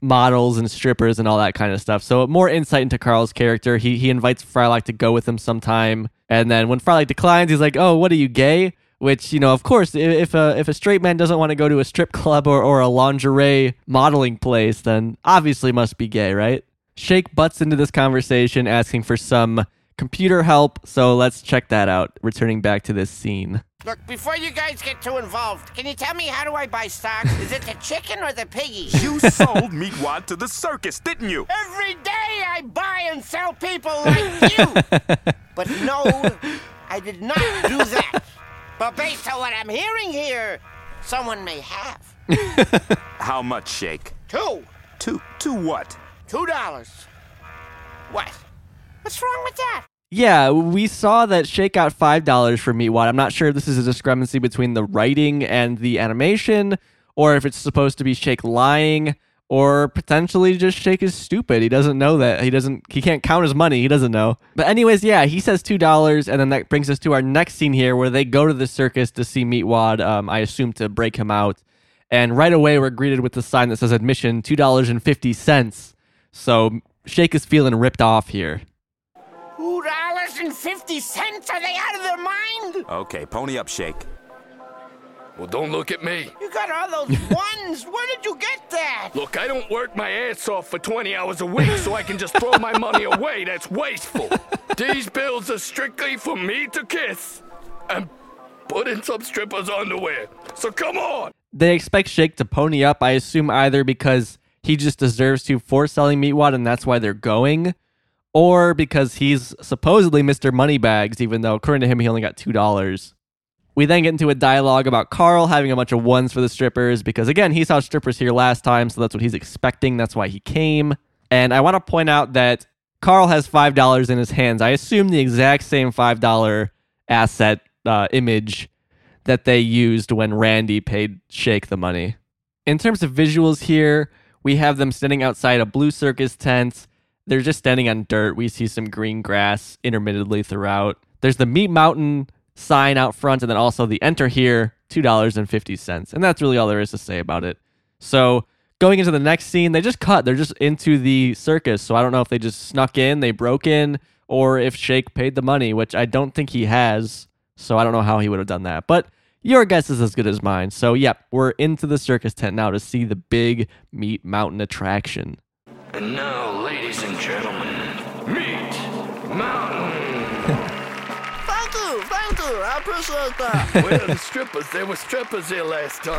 models and strippers and all that kind of stuff. So more insight into Carl's character. He invites Frylock to go with him sometime. And then when Frylock declines, he's like, oh, what, are you gay? Which, you know, of course, if a straight man doesn't want to go to a strip club or a lingerie modeling place, then obviously must be gay, right? Shake butts into this conversation asking for some computer help. So let's check that out. Returning back to this scene. Look, before you guys get too involved, can you tell me how do I buy stock? Is it the chicken or the piggy? You sold Meatwad to the circus, didn't you? Every day I buy and sell people like you. But no, I did not do that. But based on what I'm hearing here, someone may have. How much, Shake? Two what? $2. What? What's wrong with that? Yeah, we saw that Shake got $5 for Meatwad. I'm not sure if this is a discrepancy between the writing and the animation, or if it's supposed to be Shake lying, or potentially just Shake is stupid. He doesn't know that. He can't count his money. He doesn't know. But anyways, yeah, he says $2, and then that brings us to our next scene here where they go to the circus to see Meatwad, I assume to break him out. And right away, we're greeted with the sign that says admission, $2.50. So Shake is feeling ripped off here. $2.50? Are they out of their mind? Okay, pony up, Shake. Well, don't look at me. You got all those ones. Where did you get that? Look, I don't work my ass off for 20 hours a week so I can just throw my money away. That's wasteful. These bills are strictly for me to kiss and put in some stripper's underwear. So come on. They expect Shake to pony up, I assume, either because he just deserves to for selling Meatwad and that's why they're going, or because he's supposedly Mr. Moneybags, even though, according to him, he only got $2. We then get into a dialogue about Carl having a bunch of ones for the strippers, because, again, he saw strippers here last time, so that's what he's expecting. That's why he came. And I want to point out that Carl has $5 in his hands. I assume the exact same $5 asset image that they used when Randy paid Shake the money. In terms of visuals here, we have them standing outside a blue circus tent. They're just standing on dirt. We see some green grass intermittently throughout. There's the Meat Mountain sign out front, and then also the enter here, $2.50. And that's really all there is to say about it. So going into the next scene, they just cut. They're just into the circus. So I don't know if they just snuck in, they broke in, or if Shake paid the money, which I don't think he has. So I don't know how he would have done that. But your guess is as good as mine. So yep, we're into the circus tent now to see the big Meat Mountain attraction. And now, ladies and gentlemen, Meat Mountain. Thank you. I appreciate that. Where are the strippers? There were strippers here last time.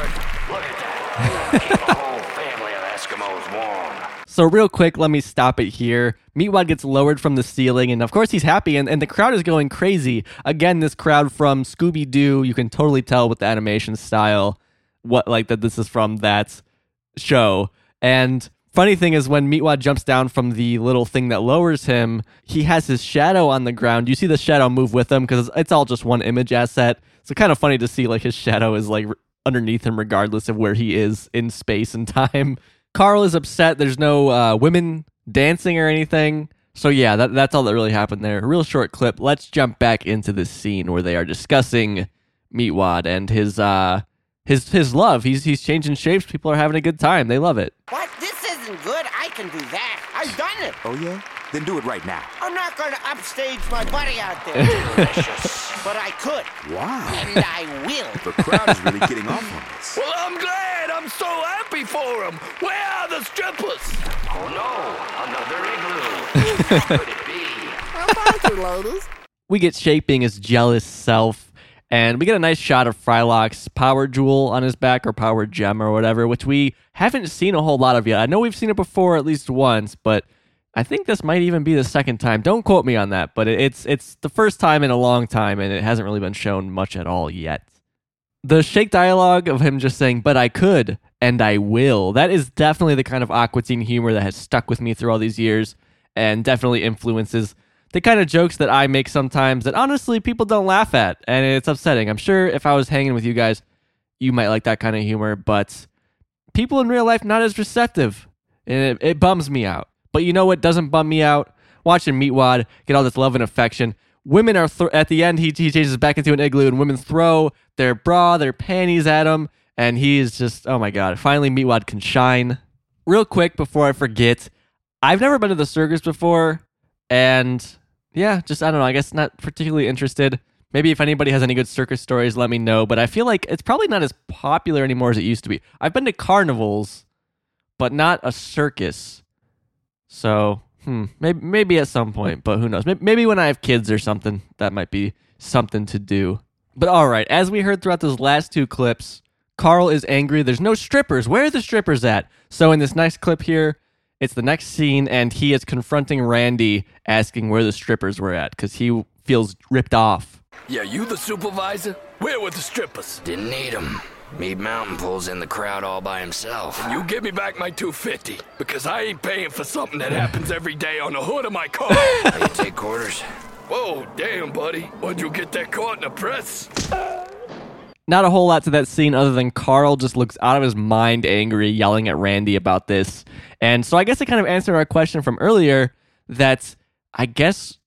Look at that. Keep a whole family of Eskimos warm. So real quick, let me stop it here. Meatwad gets lowered from the ceiling, and of course he's happy, and the crowd is going crazy. Again, this crowd from Scooby-Doo, you can totally tell with the animation style that this is from that show. And funny thing is, when Meatwad jumps down from the little thing that lowers him, he has his shadow on the ground. You see the shadow move with him because it's all just one image asset. So kind of funny to see his shadow is underneath him regardless of where he is in space and time. Carl is upset. There's no women dancing or anything. So yeah, that's all that really happened there. A real short clip. Let's jump back into this scene where they are discussing Meatwad and his love. He's changing shapes. People are having a good time. They love it. What? Good, I can do that. I've done it. Oh, yeah? Then do it right now. I'm not going to upstage my buddy out there. Delicious. But I could. Wow. And I will. The crowd is really getting off on this. Well, I'm glad. I'm so happy for him. Where are the strippers? Oh, no. Another igloo. How could it be? How about you, ladies? We get Shake being his jealous self. And we get a nice shot of Frylock's power jewel on his back, or power gem or whatever, which we haven't seen a whole lot of yet. I know we've seen it before at least once, but I think this might even be the second time. Don't quote me on that, but it's the first time in a long time, and it hasn't really been shown much at all yet. The Shake dialogue of him just saying, "But I could, and I will," that is definitely the kind of Aqua Teen humor that has stuck with me through all these years, and definitely influences the kind of jokes that I make sometimes that honestly people don't laugh at, and it's upsetting. I'm sure if I was hanging with you guys, you might like that kind of humor, but people in real life not as receptive, and it bums me out. But you know what doesn't bum me out? Watching Meatwad get all this love and affection. Women are, at the end, he changes back into an igloo, and women throw their bra, their panties at him, and he is just, oh my God, finally Meatwad can shine. Real quick before I forget, I've never been to the circus before, and yeah, just, I don't know, I guess not particularly interested. Maybe if anybody has any good circus stories, let me know. But I feel like it's probably not as popular anymore as it used to be. I've been to carnivals, but not a circus. So, maybe at some point, but who knows? Maybe when I have kids or something, that might be something to do. But all right, as we heard throughout those last two clips, Carl is angry. There's no strippers. Where are the strippers at? So in this next clip here, it's the next scene, and he is confronting Randy, asking where the strippers were at, because he feels ripped off. Yeah, you the supervisor? Where were the strippers? Didn't need them. Meat Mountain pulls in the crowd all by himself. And you give me back my $2.50, because I ain't paying for something that happens every day on the hood of my car. You take quarters? Whoa, damn, buddy. Why'd you get that caught in the press? Not a whole lot to that scene other than Carl just looks out of his mind angry, yelling at Randy about this. And so I guess it kind of answered our question from earlier that I guess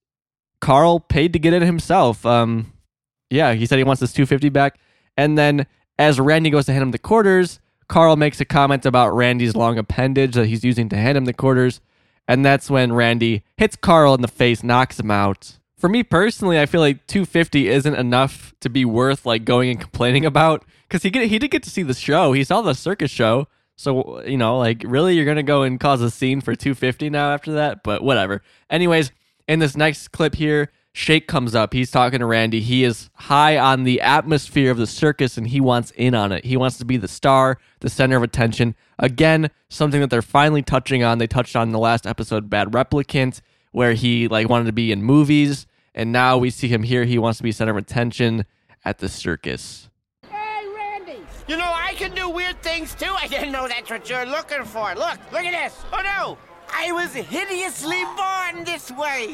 Carl paid to get in himself. Yeah, he said he wants this $2.50 back. And then as Randy goes to hand him the quarters, Carl makes a comment about Randy's long appendage that he's using to hand him the quarters. And that's when Randy hits Carl in the face, knocks him out. For me personally, I feel like $2.50 isn't enough to be worth like going and complaining about, because he did get to see the show. He saw the circus show. So, you know, like really you're going to go and cause a scene for $2.50 now after that? But whatever. Anyways, in this next clip here, Shake comes up. He's talking to Randy. He is high on the atmosphere of the circus and he wants in on it. He wants to be the star, the center of attention. Again, something that they're finally touching on. They touched on in the last episode, Bad Replicant, where he like wanted to be in movies, and now we see him here. He wants to be center of attention at the circus. Hey, Randy! You know, I can do weird things, too. I didn't know that's what you're looking for. Look at this. Oh, no! I was hideously born this way.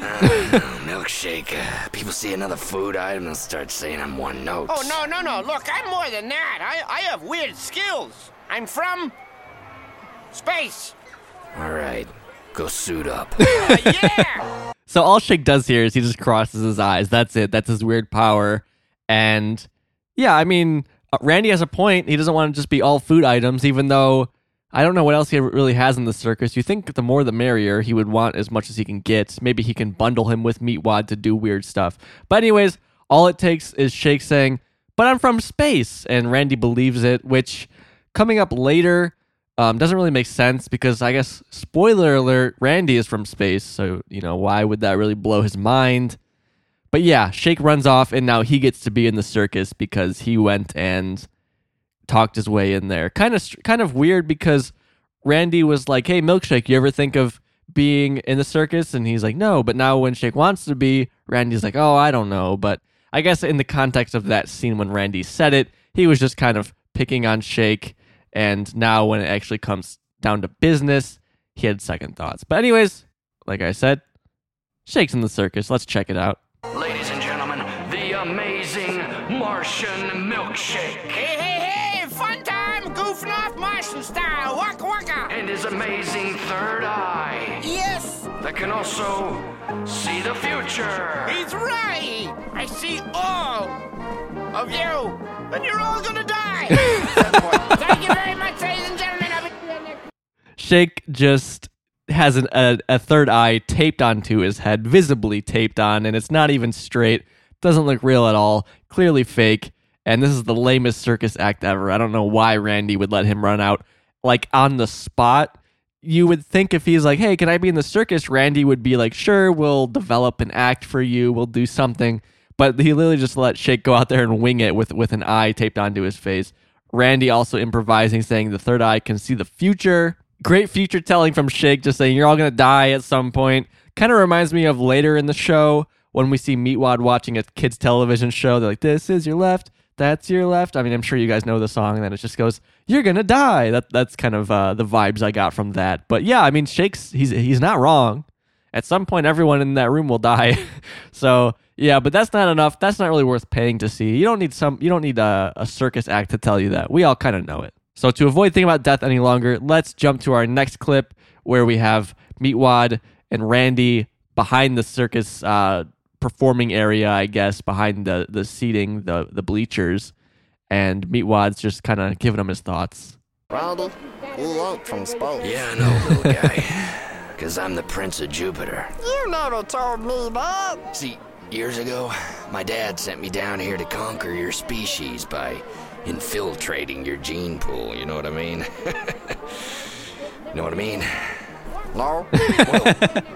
Milkshake. People see another food item and start saying I'm one note. Oh, no. Look, I'm more than that. I have weird skills. I'm from space. All right. Go suit up. Yeah! So all Shake does here is he just crosses his eyes. That's it. That's his weird power. And yeah, I mean, Randy has a point. He doesn't want to just be all food items, even though I don't know what else he really has in the circus. You think the more the merrier, he would want as much as he can get. Maybe he can bundle him with Meatwad to do weird stuff. But anyways, all it takes is Shake saying, "But I'm from space." And Randy believes it, which coming up later, doesn't really make sense because I guess, spoiler alert, Randy is from space. So, you know, why would that really blow his mind? But yeah, Shake runs off and now he gets to be in the circus because he went and talked his way in there. Kind of weird because Randy was like, "Hey, Milkshake, you ever think of being in the circus?" And he's like, "No." But now when Shake wants to be, Randy's like, "Oh, I don't know." But I guess in the context of that scene when Randy said it, he was just kind of picking on Shake. And now when it actually comes down to business, he had second thoughts. But anyways, like I said, Shake's in the circus. Let's check it out. Ladies and gentlemen, the amazing Martian Milkshake. Hey, hey, hey, fun time, goofing off Martian style, waka waka. And his amazing third eye. Yes. That can also see the future. He's right. I see all of you, and you're all going to die. Thank you very much, ladies and gentlemen. Shake just has a third eye taped onto his head, visibly taped on, and it's not even straight. Doesn't look real at all. Clearly fake. And this is the lamest circus act ever. I don't know why Randy would let him run out like on the spot. You would think if he's like, "Hey, can I be in the circus?" Randy would be like, "Sure, we'll develop an act for you. We'll do something." But he literally just let Shake go out there and wing it with an eye taped onto his face. Randy also improvising, saying the third eye can see the future. Great future telling from Shake, just saying you're all going to die at some point. Kind of reminds me of later in the show when we see Meatwad watching a kids' television show. They're like, this is your left. That's your left. I mean, I'm sure you guys know the song. And then it just goes, you're going to die. That's kind of the vibes I got from that. But yeah, I mean, Shake's, he's not wrong. At some point, everyone in that room will die. So yeah, but that's not enough. That's not really worth paying to see. You don't need a circus act to tell you that. We all kind of know it. So to avoid thinking about death any longer, let's jump to our next clip where we have Meatwad and Randy behind the circus performing area, I guess, behind the seating, the bleachers, and Meatwad's just kind of giving him his thoughts. Randy, cool out from space. Yeah, I know, little guy, because I'm the Prince of Jupiter. You never told me that. See, years ago, my dad sent me down here to conquer your species by infiltrating your gene pool, you know what I mean? No? Well,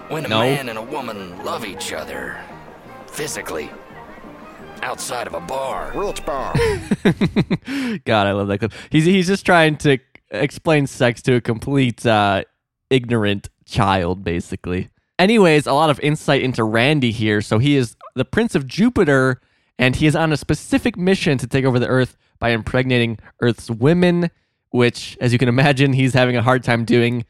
when a man and a woman love each other, physically, outside of a bar. Rich bar. God, I love that clip. He's just trying to explain sex to a complete ignorant child, basically. Anyways, a lot of insight into Randy here. So he is the Prince of Jupiter, and he is on a specific mission to take over the Earth by impregnating Earth's women, which, as you can imagine, he's having a hard time doing.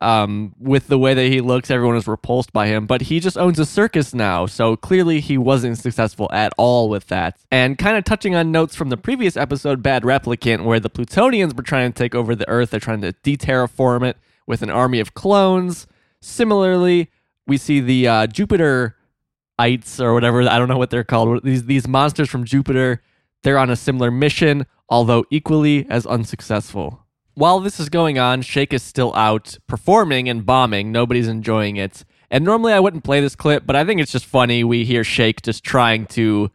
With the way that he looks, everyone is repulsed by him, but he just owns a circus now, so clearly he wasn't successful at all with that. And kind of touching on notes from the previous episode, Bad Replicant, where the Plutonians were trying to take over the Earth. They're trying to de-terraform it with an army of clones. Similarly, we see the Jupiterites, or whatever, I don't know what they're called, these monsters from Jupiter. They're on a similar mission, although equally as unsuccessful. While this is going on, Shake is still out performing and bombing. Nobody's enjoying it. And normally I wouldn't play this clip, but I think it's just funny. We hear Shake just trying to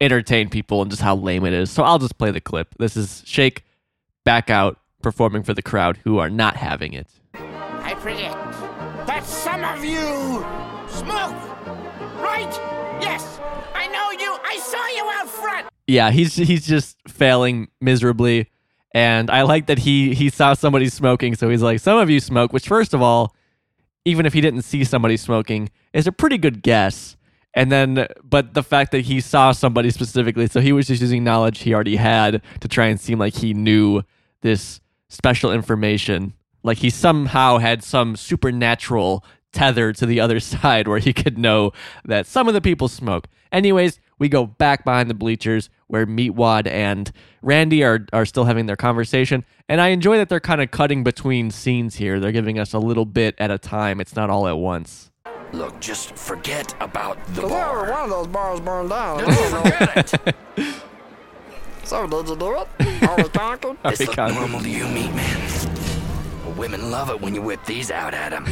entertain people and just how lame it is. So I'll just play the clip. This is Shake back out performing for the crowd who are not having it. I predict that some of you smoke, right? Yes, I know you. I saw you out front. Yeah, he's just failing miserably. And I like that he saw somebody smoking, so he's like, some of you smoke, which, first of all, even if he didn't see somebody smoking, is a pretty good guess. And then, but the fact that he saw somebody specifically, so he was just using knowledge he already had to try and seem like he knew this special information. Like he somehow had some supernatural tether to the other side where he could know that some of the people smoke. Anyways, we go back behind the bleachers where Meatwad and Randy are still having their conversation. And I enjoy that they're kind of cutting between scenes here. They're giving us a little bit at a time. It's not all at once. Look, just forget about the bar. One of those bars burned down. Don't forget it. So did you do it? Are we conquered? This looks normal to you, meat man. Well, women love it when you whip these out at them.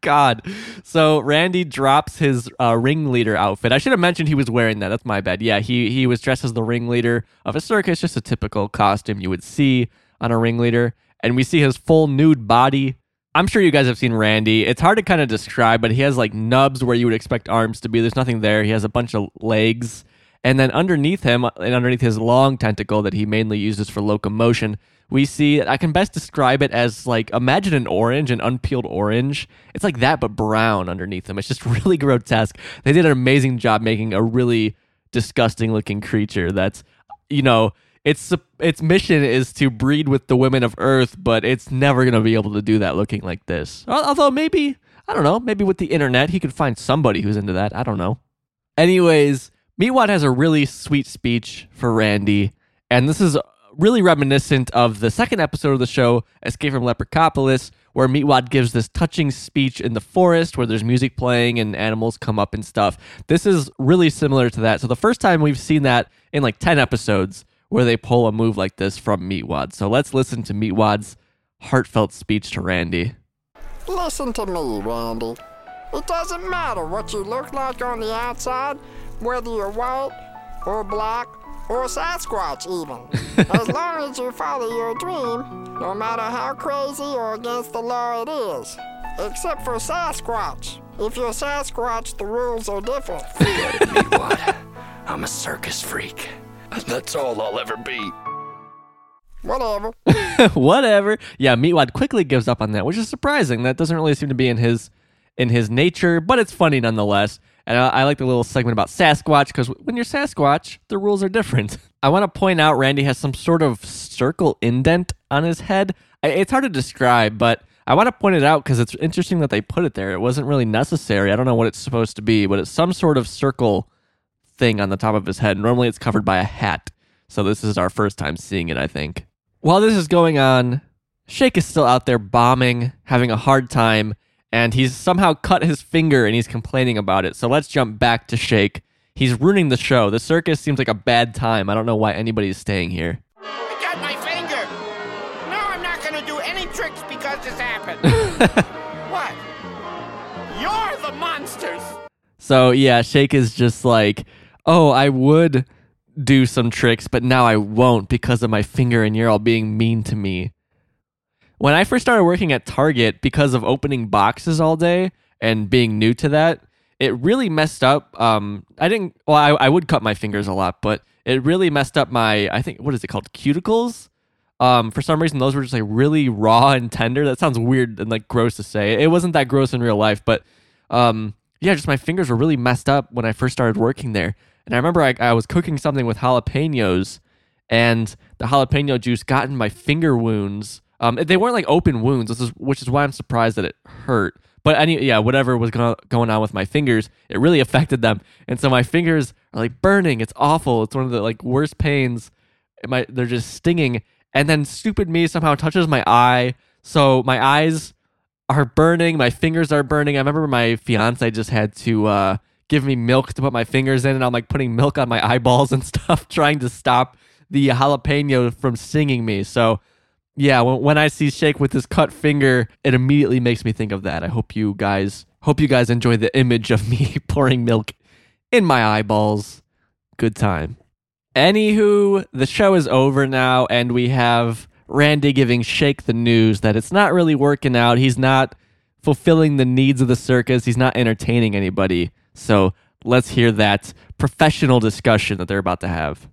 God. So Randy drops his ringleader outfit. I should have mentioned he was wearing that. That's my bad. Yeah, he was dressed as the ringleader of a circus, just a typical costume you would see on a ringleader. And we see his full nude body. I'm sure you guys have seen Randy. It's hard to kind of describe, but he has like nubs where you would expect arms to be. There's nothing there. He has a bunch of legs. And then underneath him, and underneath his long tentacle that he mainly uses for locomotion, we see, I can best describe it as like, imagine an orange, an unpeeled orange. It's like that, but brown underneath him. It's just really grotesque. They did an amazing job making a really disgusting looking creature that's, you know, its mission is to breed with the women of Earth, but it's never going to be able to do that looking like this. Although maybe, I don't know, maybe with the internet, he could find somebody who's into that. I don't know. Anyways, Meatwad has a really sweet speech for Randy, and this is really reminiscent of the second episode of the show, Escape from Leprechapolis, where Meatwad gives this touching speech in the forest where there's music playing and animals come up and stuff. This is really similar to that. So the first time we've seen that in like 10 episodes where they pull a move like this from Meatwad. So let's listen to Meatwad's heartfelt speech to Randy. Listen to me, Randy. It doesn't matter what you look like on the outside, whether you're white or black, or Sasquatch even. As long as you follow your dream, no matter how crazy or against the law it is. Except for Sasquatch. If you're Sasquatch, the rules are different. Forget it, Meatwad. I'm a circus freak. That's all I'll ever be. Whatever. Whatever. Yeah, Meatwad quickly gives up on that, which is surprising. That doesn't really seem to be in his nature, but it's funny nonetheless. And I like the little segment about Sasquatch, because when you're Sasquatch, the rules are different. I want to point out Randy has some sort of circle indent on his head. It's hard to describe, but I want to point it out because it's interesting that they put it there. It wasn't really necessary. I don't know what it's supposed to be, but it's some sort of circle thing on the top of his head. Normally it's covered by a hat. So this is our first time seeing it, I think. While this is going on, Shake is still out there bombing, having a hard time, and he's somehow cut his finger and he's complaining about it. So let's jump back to Shake. He's ruining the show. The circus seems like a bad time. I don't know why anybody's staying here. I got my finger. No, I'm not going to do any tricks because this happened. What? You're the monsters. So yeah, Shake is just like, oh, I would do some tricks, but now I won't because of my finger and you're all being mean to me. When I first started working at Target, because of opening boxes all day and being new to that, it really messed up. I would cut my fingers a lot, but it really messed up my, I think, what is it called? Cuticles? For some reason, those were just like really raw and tender. That sounds weird and like gross to say. It wasn't that gross in real life, but yeah, just my fingers were really messed up when I first started working there. And I remember I was cooking something with jalapenos, and the jalapeno juice got in my finger wounds. They weren't like open wounds, which is why I'm surprised that it hurt. But whatever was going on with my fingers, it really affected them. And so my fingers are like burning. It's awful. It's one of the like worst pains. They're just stinging. And then stupid me somehow touches my eye. So my eyes are burning. My fingers are burning. I remember my fiance just had to give me milk to put my fingers in, and I'm like putting milk on my eyeballs and stuff, trying to stop the jalapeno from stinging me. So yeah, when I see Shake with his cut finger, it immediately makes me think of that. I hope you guys enjoy the image of me pouring milk in my eyeballs. Good time. Anywho, the show is over now, and we have Randy giving Shake the news that it's not really working out. He's not fulfilling the needs of the circus. He's not entertaining anybody. So let's hear that professional discussion that they're about to have.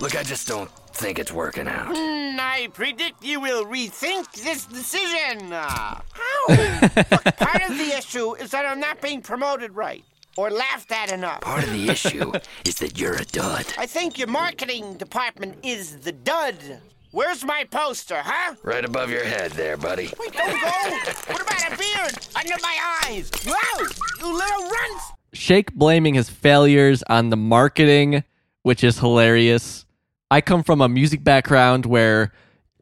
Look, I just don't think it's working out. I predict you will rethink this decision. How? Look, part of the issue is that I'm not being promoted right or laughed at enough. Part of the issue is that you're a dud. I think your marketing department is the dud. Where's my poster, huh? Right above your head there, buddy. Wait, don't go! What about a beard under my eyes? Whoa! You little runts! Shake blaming his failures on the marketing, which is hilarious. I come from a music background where,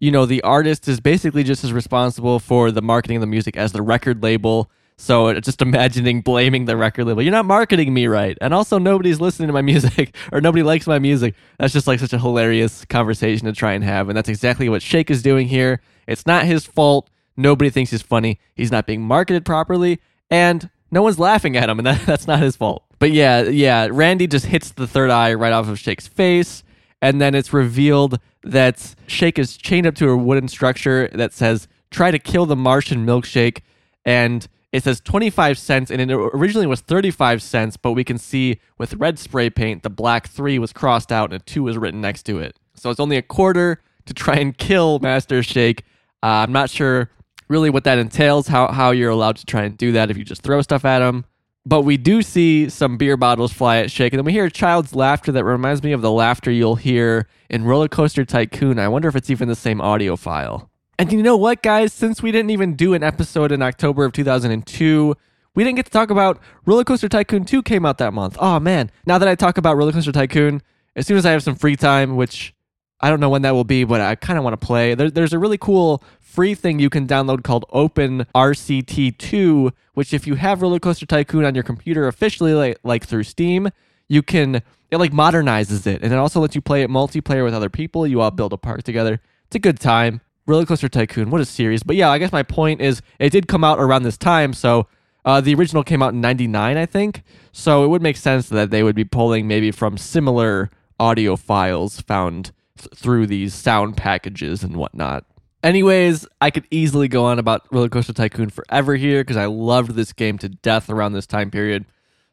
the artist is basically just as responsible for the marketing of the music as the record label. So just imagining blaming the record label. You're not marketing me right. And also nobody's listening to my music or nobody likes my music. That's just like such a hilarious conversation to try and have. And that's exactly what Shake is doing here. It's not his fault. Nobody thinks he's funny. He's not being marketed properly. And no one's laughing at him. And that's not his fault. But yeah, Randy just hits the third eye right off of Shake's face. And then it's revealed that Shake is chained up to a wooden structure that says, try to kill the Martian milkshake. And it says 25 cents, and it originally was 35 cents, but we can see with red spray paint, the black 3 was crossed out and a 2 was written next to it. So it's only a quarter to try and kill Master Shake. I'm not sure really what that entails, how you're allowed to try and do that if you just throw stuff at him. But we do see some beer bottles fly at Shake, and then we hear a child's laughter that reminds me of the laughter you'll hear in Roller Coaster Tycoon. I wonder if it's even the same audio file. And you know what, guys? Since we didn't even do an episode in October of 2002, we didn't get to talk about Roller Coaster Tycoon 2 came out that month. Oh, man. Now that I talk about Roller Coaster Tycoon, as soon as I have some free time, which I don't know when that will be, but I kind of want to play. There's a really cool free thing you can download called OpenRCT2, which if you have Roller Coaster Tycoon on your computer officially, like through Steam, you can, it like modernizes it. And it also lets you play it multiplayer with other people. You all build a park together. It's a good time. Roller Coaster Tycoon, what a series. But yeah, I guess my point is it did come out around this time, so the original came out in 99, I think. So it would make sense that they would be pulling maybe from similar audio files found through these sound packages and whatnot. Anyways, I could easily go on about Roller Coaster Tycoon forever here because I loved this game to death around this time period.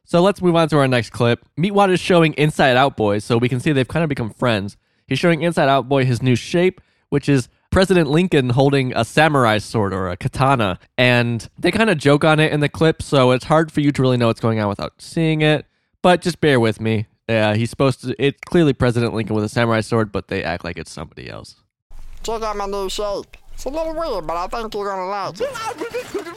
So let's move on to our next clip. Meatwad is showing Inside Out Boy, so we can see they've kind of become friends. He's showing Inside Out Boy his new shape, which is President Lincoln holding a samurai sword or a katana. And they kind of joke on it in the clip, so it's hard for you to really know what's going on without seeing it. But just bear with me. He's supposed to... It's clearly President Lincoln with a samurai sword, but they act like it's somebody else. Check out my new shape. It's a little weird, but I think you're gonna like it.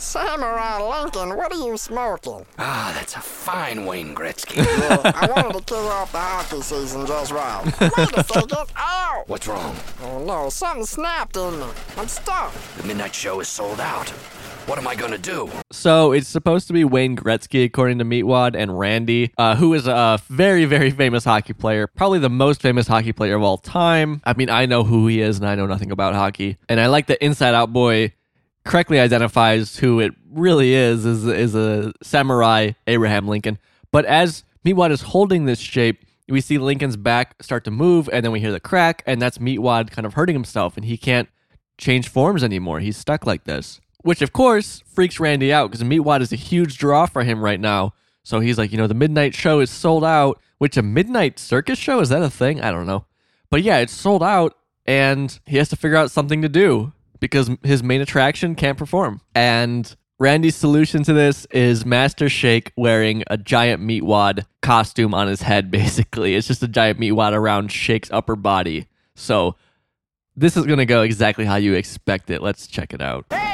Samurai Lincoln, what are you smoking? Ah, that's a fine Wayne Gretzky. Yeah, I wanted to kick off the hockey season just right. Wait a second. Ow! What's wrong? Oh no, something snapped in me. I'm stuck. The midnight show is sold out. What am I gonna do? So it's supposed to be Wayne Gretzky, according to Meatwad and Randy, who is a very, very famous hockey player, probably the most famous hockey player of all time. I mean, I know who he is, and I know nothing about hockey. And I like that Inside Out Boy correctly identifies who it really is a samurai Abraham Lincoln. But as Meatwad is holding this shape, we see Lincoln's back start to move, and then we hear the crack, and that's Meatwad kind of hurting himself, and he can't change forms anymore. He's stuck like this. Which, of course, freaks Randy out because Meatwad is a huge draw for him right now. So he's like, you know, the midnight show is sold out. Which, a midnight circus show? Is that a thing? I don't know. But yeah, it's sold out, and he has to figure out something to do because his main attraction can't perform. And Randy's solution to this is Master Shake wearing a giant Meatwad costume on his head, basically. It's just a giant Meatwad around Shake's upper body. So this is going to go exactly how you expect it. Let's check it out. Hey!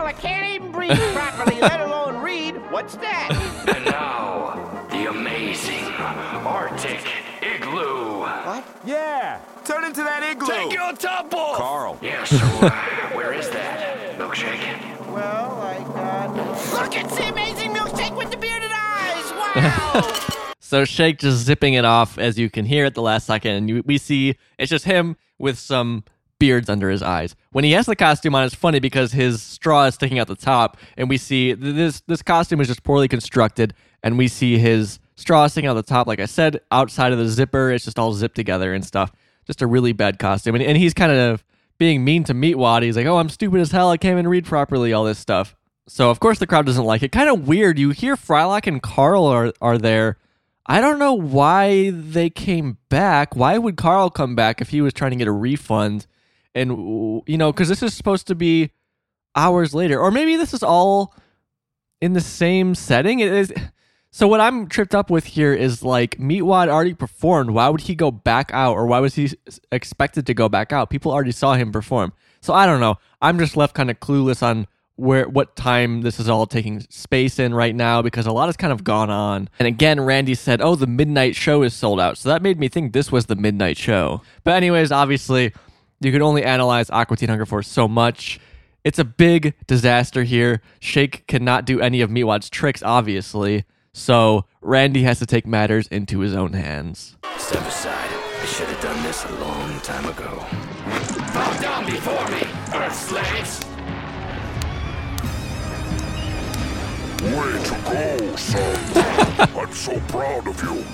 I can't even breathe properly, let alone read. What's that? And now, the amazing Arctic Igloo. What? Yeah, turn into that igloo. Take your top off. Carl. Yeah, so where is that? Milkshake? Well, I got it. Look, it's the amazing Milkshake with the bearded eyes. Wow. So Shake just zipping it off, as you can hear at the last second. And we see it's just him with some beards under his eyes. When he has the costume on, it's funny because his straw is sticking out the top, and we see this costume is just poorly constructed, and we see his straw sticking out the top, like I said, outside of the zipper. It's just all zipped together and stuff. Just a really bad costume. And he's kind of being mean to Meatwad. He's like, oh, I'm stupid as hell. I can't even read properly, all this stuff. So, of course, the crowd doesn't like it. Kind of weird. You hear Frylock and Carl are there. I don't know why they came back. Why would Carl come back if he was trying to get a refund? And, you know, because this is supposed to be hours later. Or maybe this is all in the same setting. It is. So what I'm tripped up with here is, like, Meatwad already performed. Why would he go back out? Or why was he expected to go back out? People already saw him perform. So I don't know. I'm just left kind of clueless on what time this is all taking space in right now, because a lot has kind of gone on. And again, Randy said, oh, the midnight show is sold out. So that made me think this was the midnight show. But anyways, obviously, you can only analyze Aqua Teen Hunger Force so much. It's a big disaster here. Shake cannot do any of Meatwad's tricks, obviously. So Randy has to take matters into his own hands. Step aside. I should have done this a long time ago. Fall down before me, Earth slaves! Way to go, son. I'm so proud of you.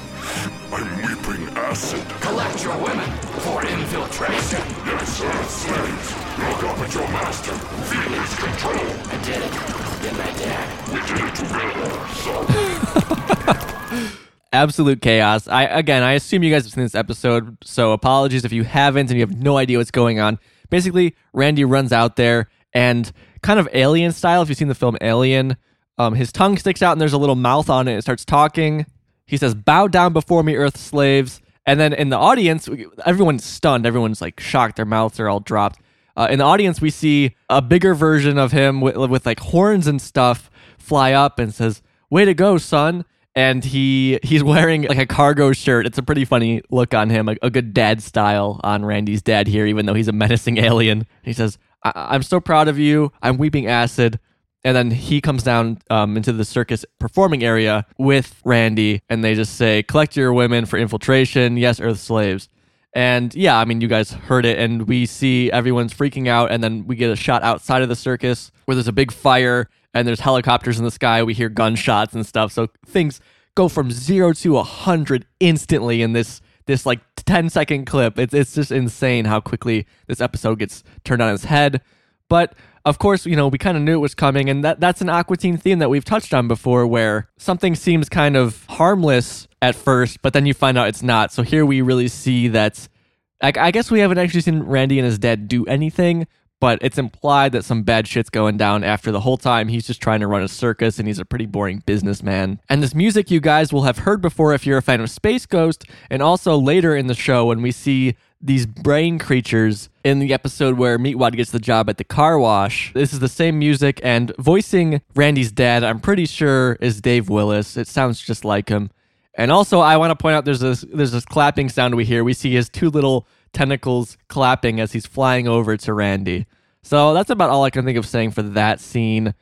I'm weeping acid. Collect your women for infiltration. Yes, slaves. Look up at your master. Feelings control. I did it. Then my dad. We did it together, so. Absolute chaos. I assume you guys have seen this episode, so apologies if you haven't and you have no idea what's going on. Basically, Randy runs out there and kind of Alien style, if you've seen the film Alien, his tongue sticks out and there's a little mouth on it. It starts talking. He says, bow down before me, Earth slaves. And then in the audience, everyone's stunned. Everyone's like shocked. Their mouths are all dropped. In the audience, we see a bigger version of him with like horns and stuff fly up and says, way to go, son. And he's wearing like a cargo shirt. It's a pretty funny look on him, a good dad style on Randy's dad here, even though he's a menacing alien. He says, I'm so proud of you. I'm weeping acid. And then he comes down into the circus performing area with Randy, and they just say, collect your women for infiltration. Yes, Earth slaves. And yeah, I mean, you guys heard it, and we see everyone's freaking out, and then we get a shot outside of the circus where there's a big fire, and there's helicopters in the sky. We hear gunshots and stuff, so things go from 0 to 100 instantly in this like 10-second clip. It's just insane how quickly this episode gets turned on its head. But of course, you know, we kind of knew it was coming, and that's an Aqua Teen theme that we've touched on before, where something seems kind of harmless at first, but then you find out it's not. So here we really see that. I guess we haven't actually seen Randy and his dad do anything, but it's implied that some bad shit's going down after the whole time. He's just trying to run a circus, and he's a pretty boring businessman. And this music you guys will have heard before if you're a fan of Space Ghost, and also later in the show when we see these brain creatures in the episode where Meatwad gets the job at the car wash. This is the same music, and voicing Randy's dad, I'm pretty sure, is Dave Willis. It sounds just like him. And also, I want to point out there's this clapping sound we hear. We see his two little tentacles clapping as he's flying over to Randy. So that's about all I can think of saying for that scene.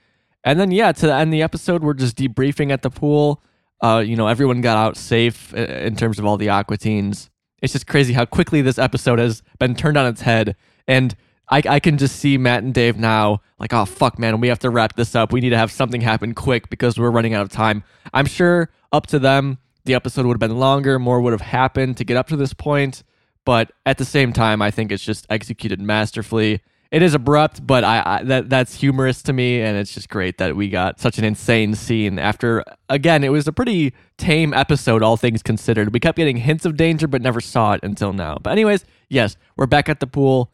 And then, yeah, to end the episode, we're just debriefing at the pool. You know, everyone got out safe in terms of all the Aqua Teens. It's just crazy how quickly this episode has been turned on its head. And I can just see Matt and Dave now like, oh, fuck, man, we have to wrap this up. We need to have something happen quick because we're running out of time. I'm sure up to them, the episode would have been longer. More would have happened to get up to this point. But at the same time, I think it's just executed masterfully. It is abrupt, but that's humorous to me, and it's just great that we got such an insane scene after, again, it was a pretty tame episode, all things considered. We kept getting hints of danger, but never saw it until now. But anyways, yes, we're back at the pool,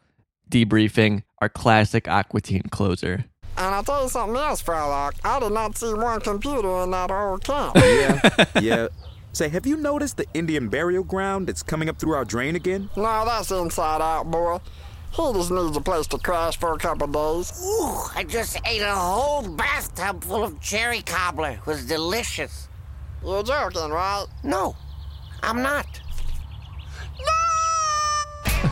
debriefing our classic Aqua Teen closer. And I'll tell you something else, Frollock. I did not see one computer in that whole camp. Yeah. Say, have you noticed the Indian burial ground that's coming up through our drain again? No, that's inside out, boy. He just needs a place to crash for a couple days. Ooh, I just ate a whole bathtub full of cherry cobbler. It was delicious. You're joking, right? No, I'm not. No!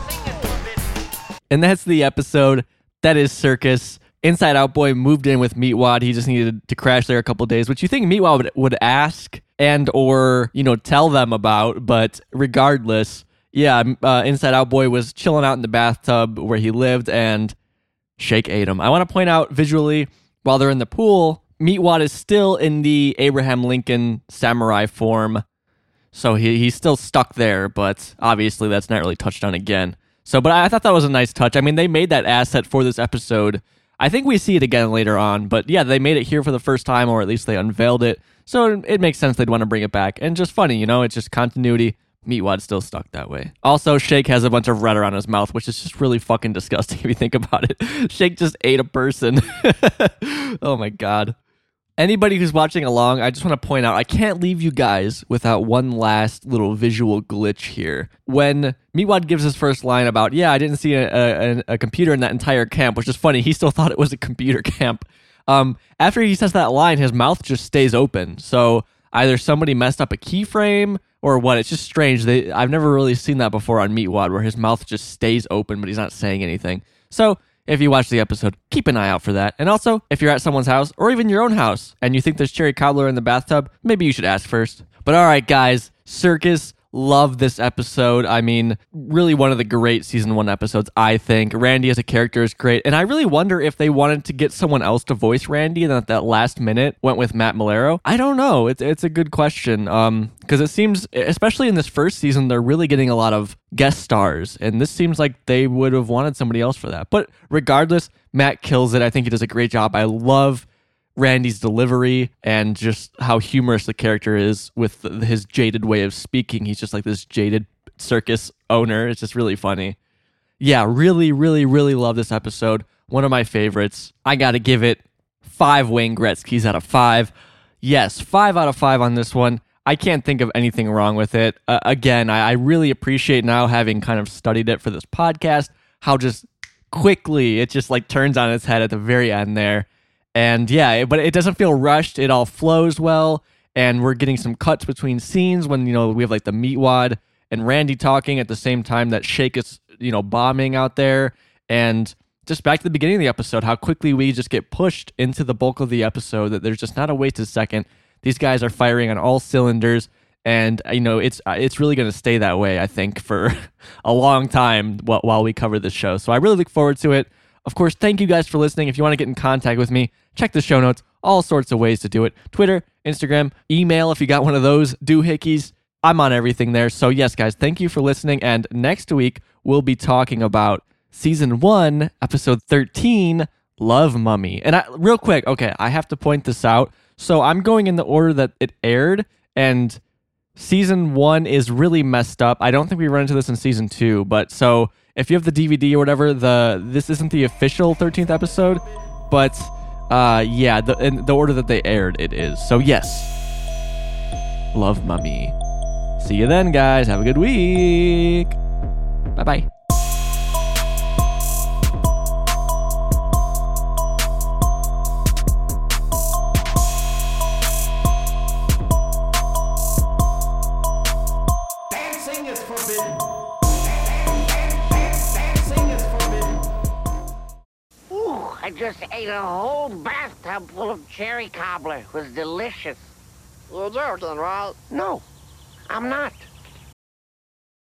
And that's the episode. That is Circus. Inside Out Boy moved in with Meatwad. He just needed to crash there a couple days, which you think Meatwad would ask and or, you know, tell them about. But regardless... Yeah, Inside Out Boy was chilling out in the bathtub where he lived, and Shake ate him. I want to point out visually, while they're in the pool, Meatwad is still in the Abraham Lincoln samurai form, so he's still stuck there, but obviously that's not really touched on again. So, but I thought that was a nice touch. I mean, they made that asset for this episode. I think we see it again later on, but yeah, they made it here for the first time, or at least they unveiled it, so it makes sense they'd want to bring it back. And just funny, you know, it's just continuity. Meatwad's still stuck that way. Also, Shake has a bunch of red around his mouth, which is just really fucking disgusting if you think about it. Shake just ate a person. Oh my God. Anybody who's watching along, I just want to point out, I can't leave you guys without one last little visual glitch here. When Meatwad gives his first line about, yeah, I didn't see a computer in that entire camp, which is funny. He still thought it was a computer camp. After he says that line, his mouth just stays open. So either somebody messed up a keyframe or what. It's just strange. I've never really seen that before on Meatwad, where his mouth just stays open, but he's not saying anything. So if you watch the episode, keep an eye out for that. And also, if you're at someone's house or even your own house and you think there's cherry cobbler in the bathtub, maybe you should ask first. But all right, guys, Circus, love this episode. I mean, really one of the great season one episodes, I think. Randy as a character is great. And I really wonder if they wanted to get someone else to voice Randy and at that last minute went with Matt Malero. I don't know. It's a good question. Because it seems, especially in this first season, they're really getting a lot of guest stars. And this seems like they would have wanted somebody else for that. But regardless, Matt kills it. I think he does a great job. I love Randy's delivery and just how humorous the character is with his jaded way of speaking. He's just like this jaded circus owner. It's just really funny. Yeah, really, really, really love this episode. One of my favorites. I got to give it 5 Wayne Gretzky's out of 5. Yes, 5 out of 5 on this one. I can't think of anything wrong with it. Again, I really appreciate now, having kind of studied it for this podcast, how just quickly it just like turns on its head at the very end there. And yeah, but it doesn't feel rushed. It all flows well. And we're getting some cuts between scenes when, you know, we have like the Meatwad and Randy talking at the same time that Shake is, you know, bombing out there. And just back to the beginning of the episode, how quickly we just get pushed into the bulk of the episode that there's just not a wasted second. These guys are firing on all cylinders. And, you know, it's really going to stay that way, I think, for a long time while we cover this show. So I really look forward to it. Of course, thank you guys for listening. If you want to get in contact with me, check the show notes. All sorts of ways to do it. Twitter, Instagram, email if you got one of those doohickeys. I'm on everything there. So yes, guys, thank you for listening. And next week, we'll be talking about Season 1, Episode 13, Love Mummy. And real quick, okay, I have to point this out. So I'm going in the order that it aired, and Season 1 is really messed up. I don't think we run into this in Season 2, but so if you have the DVD or whatever, this isn't the official 13th episode, but yeah, in the order that they aired, it is. So yes, Love Mummy. See you then, guys. Have a good week. Bye-bye. I just ate a whole bathtub full of cherry cobbler. It was delicious. You're joking, right? No, I'm not.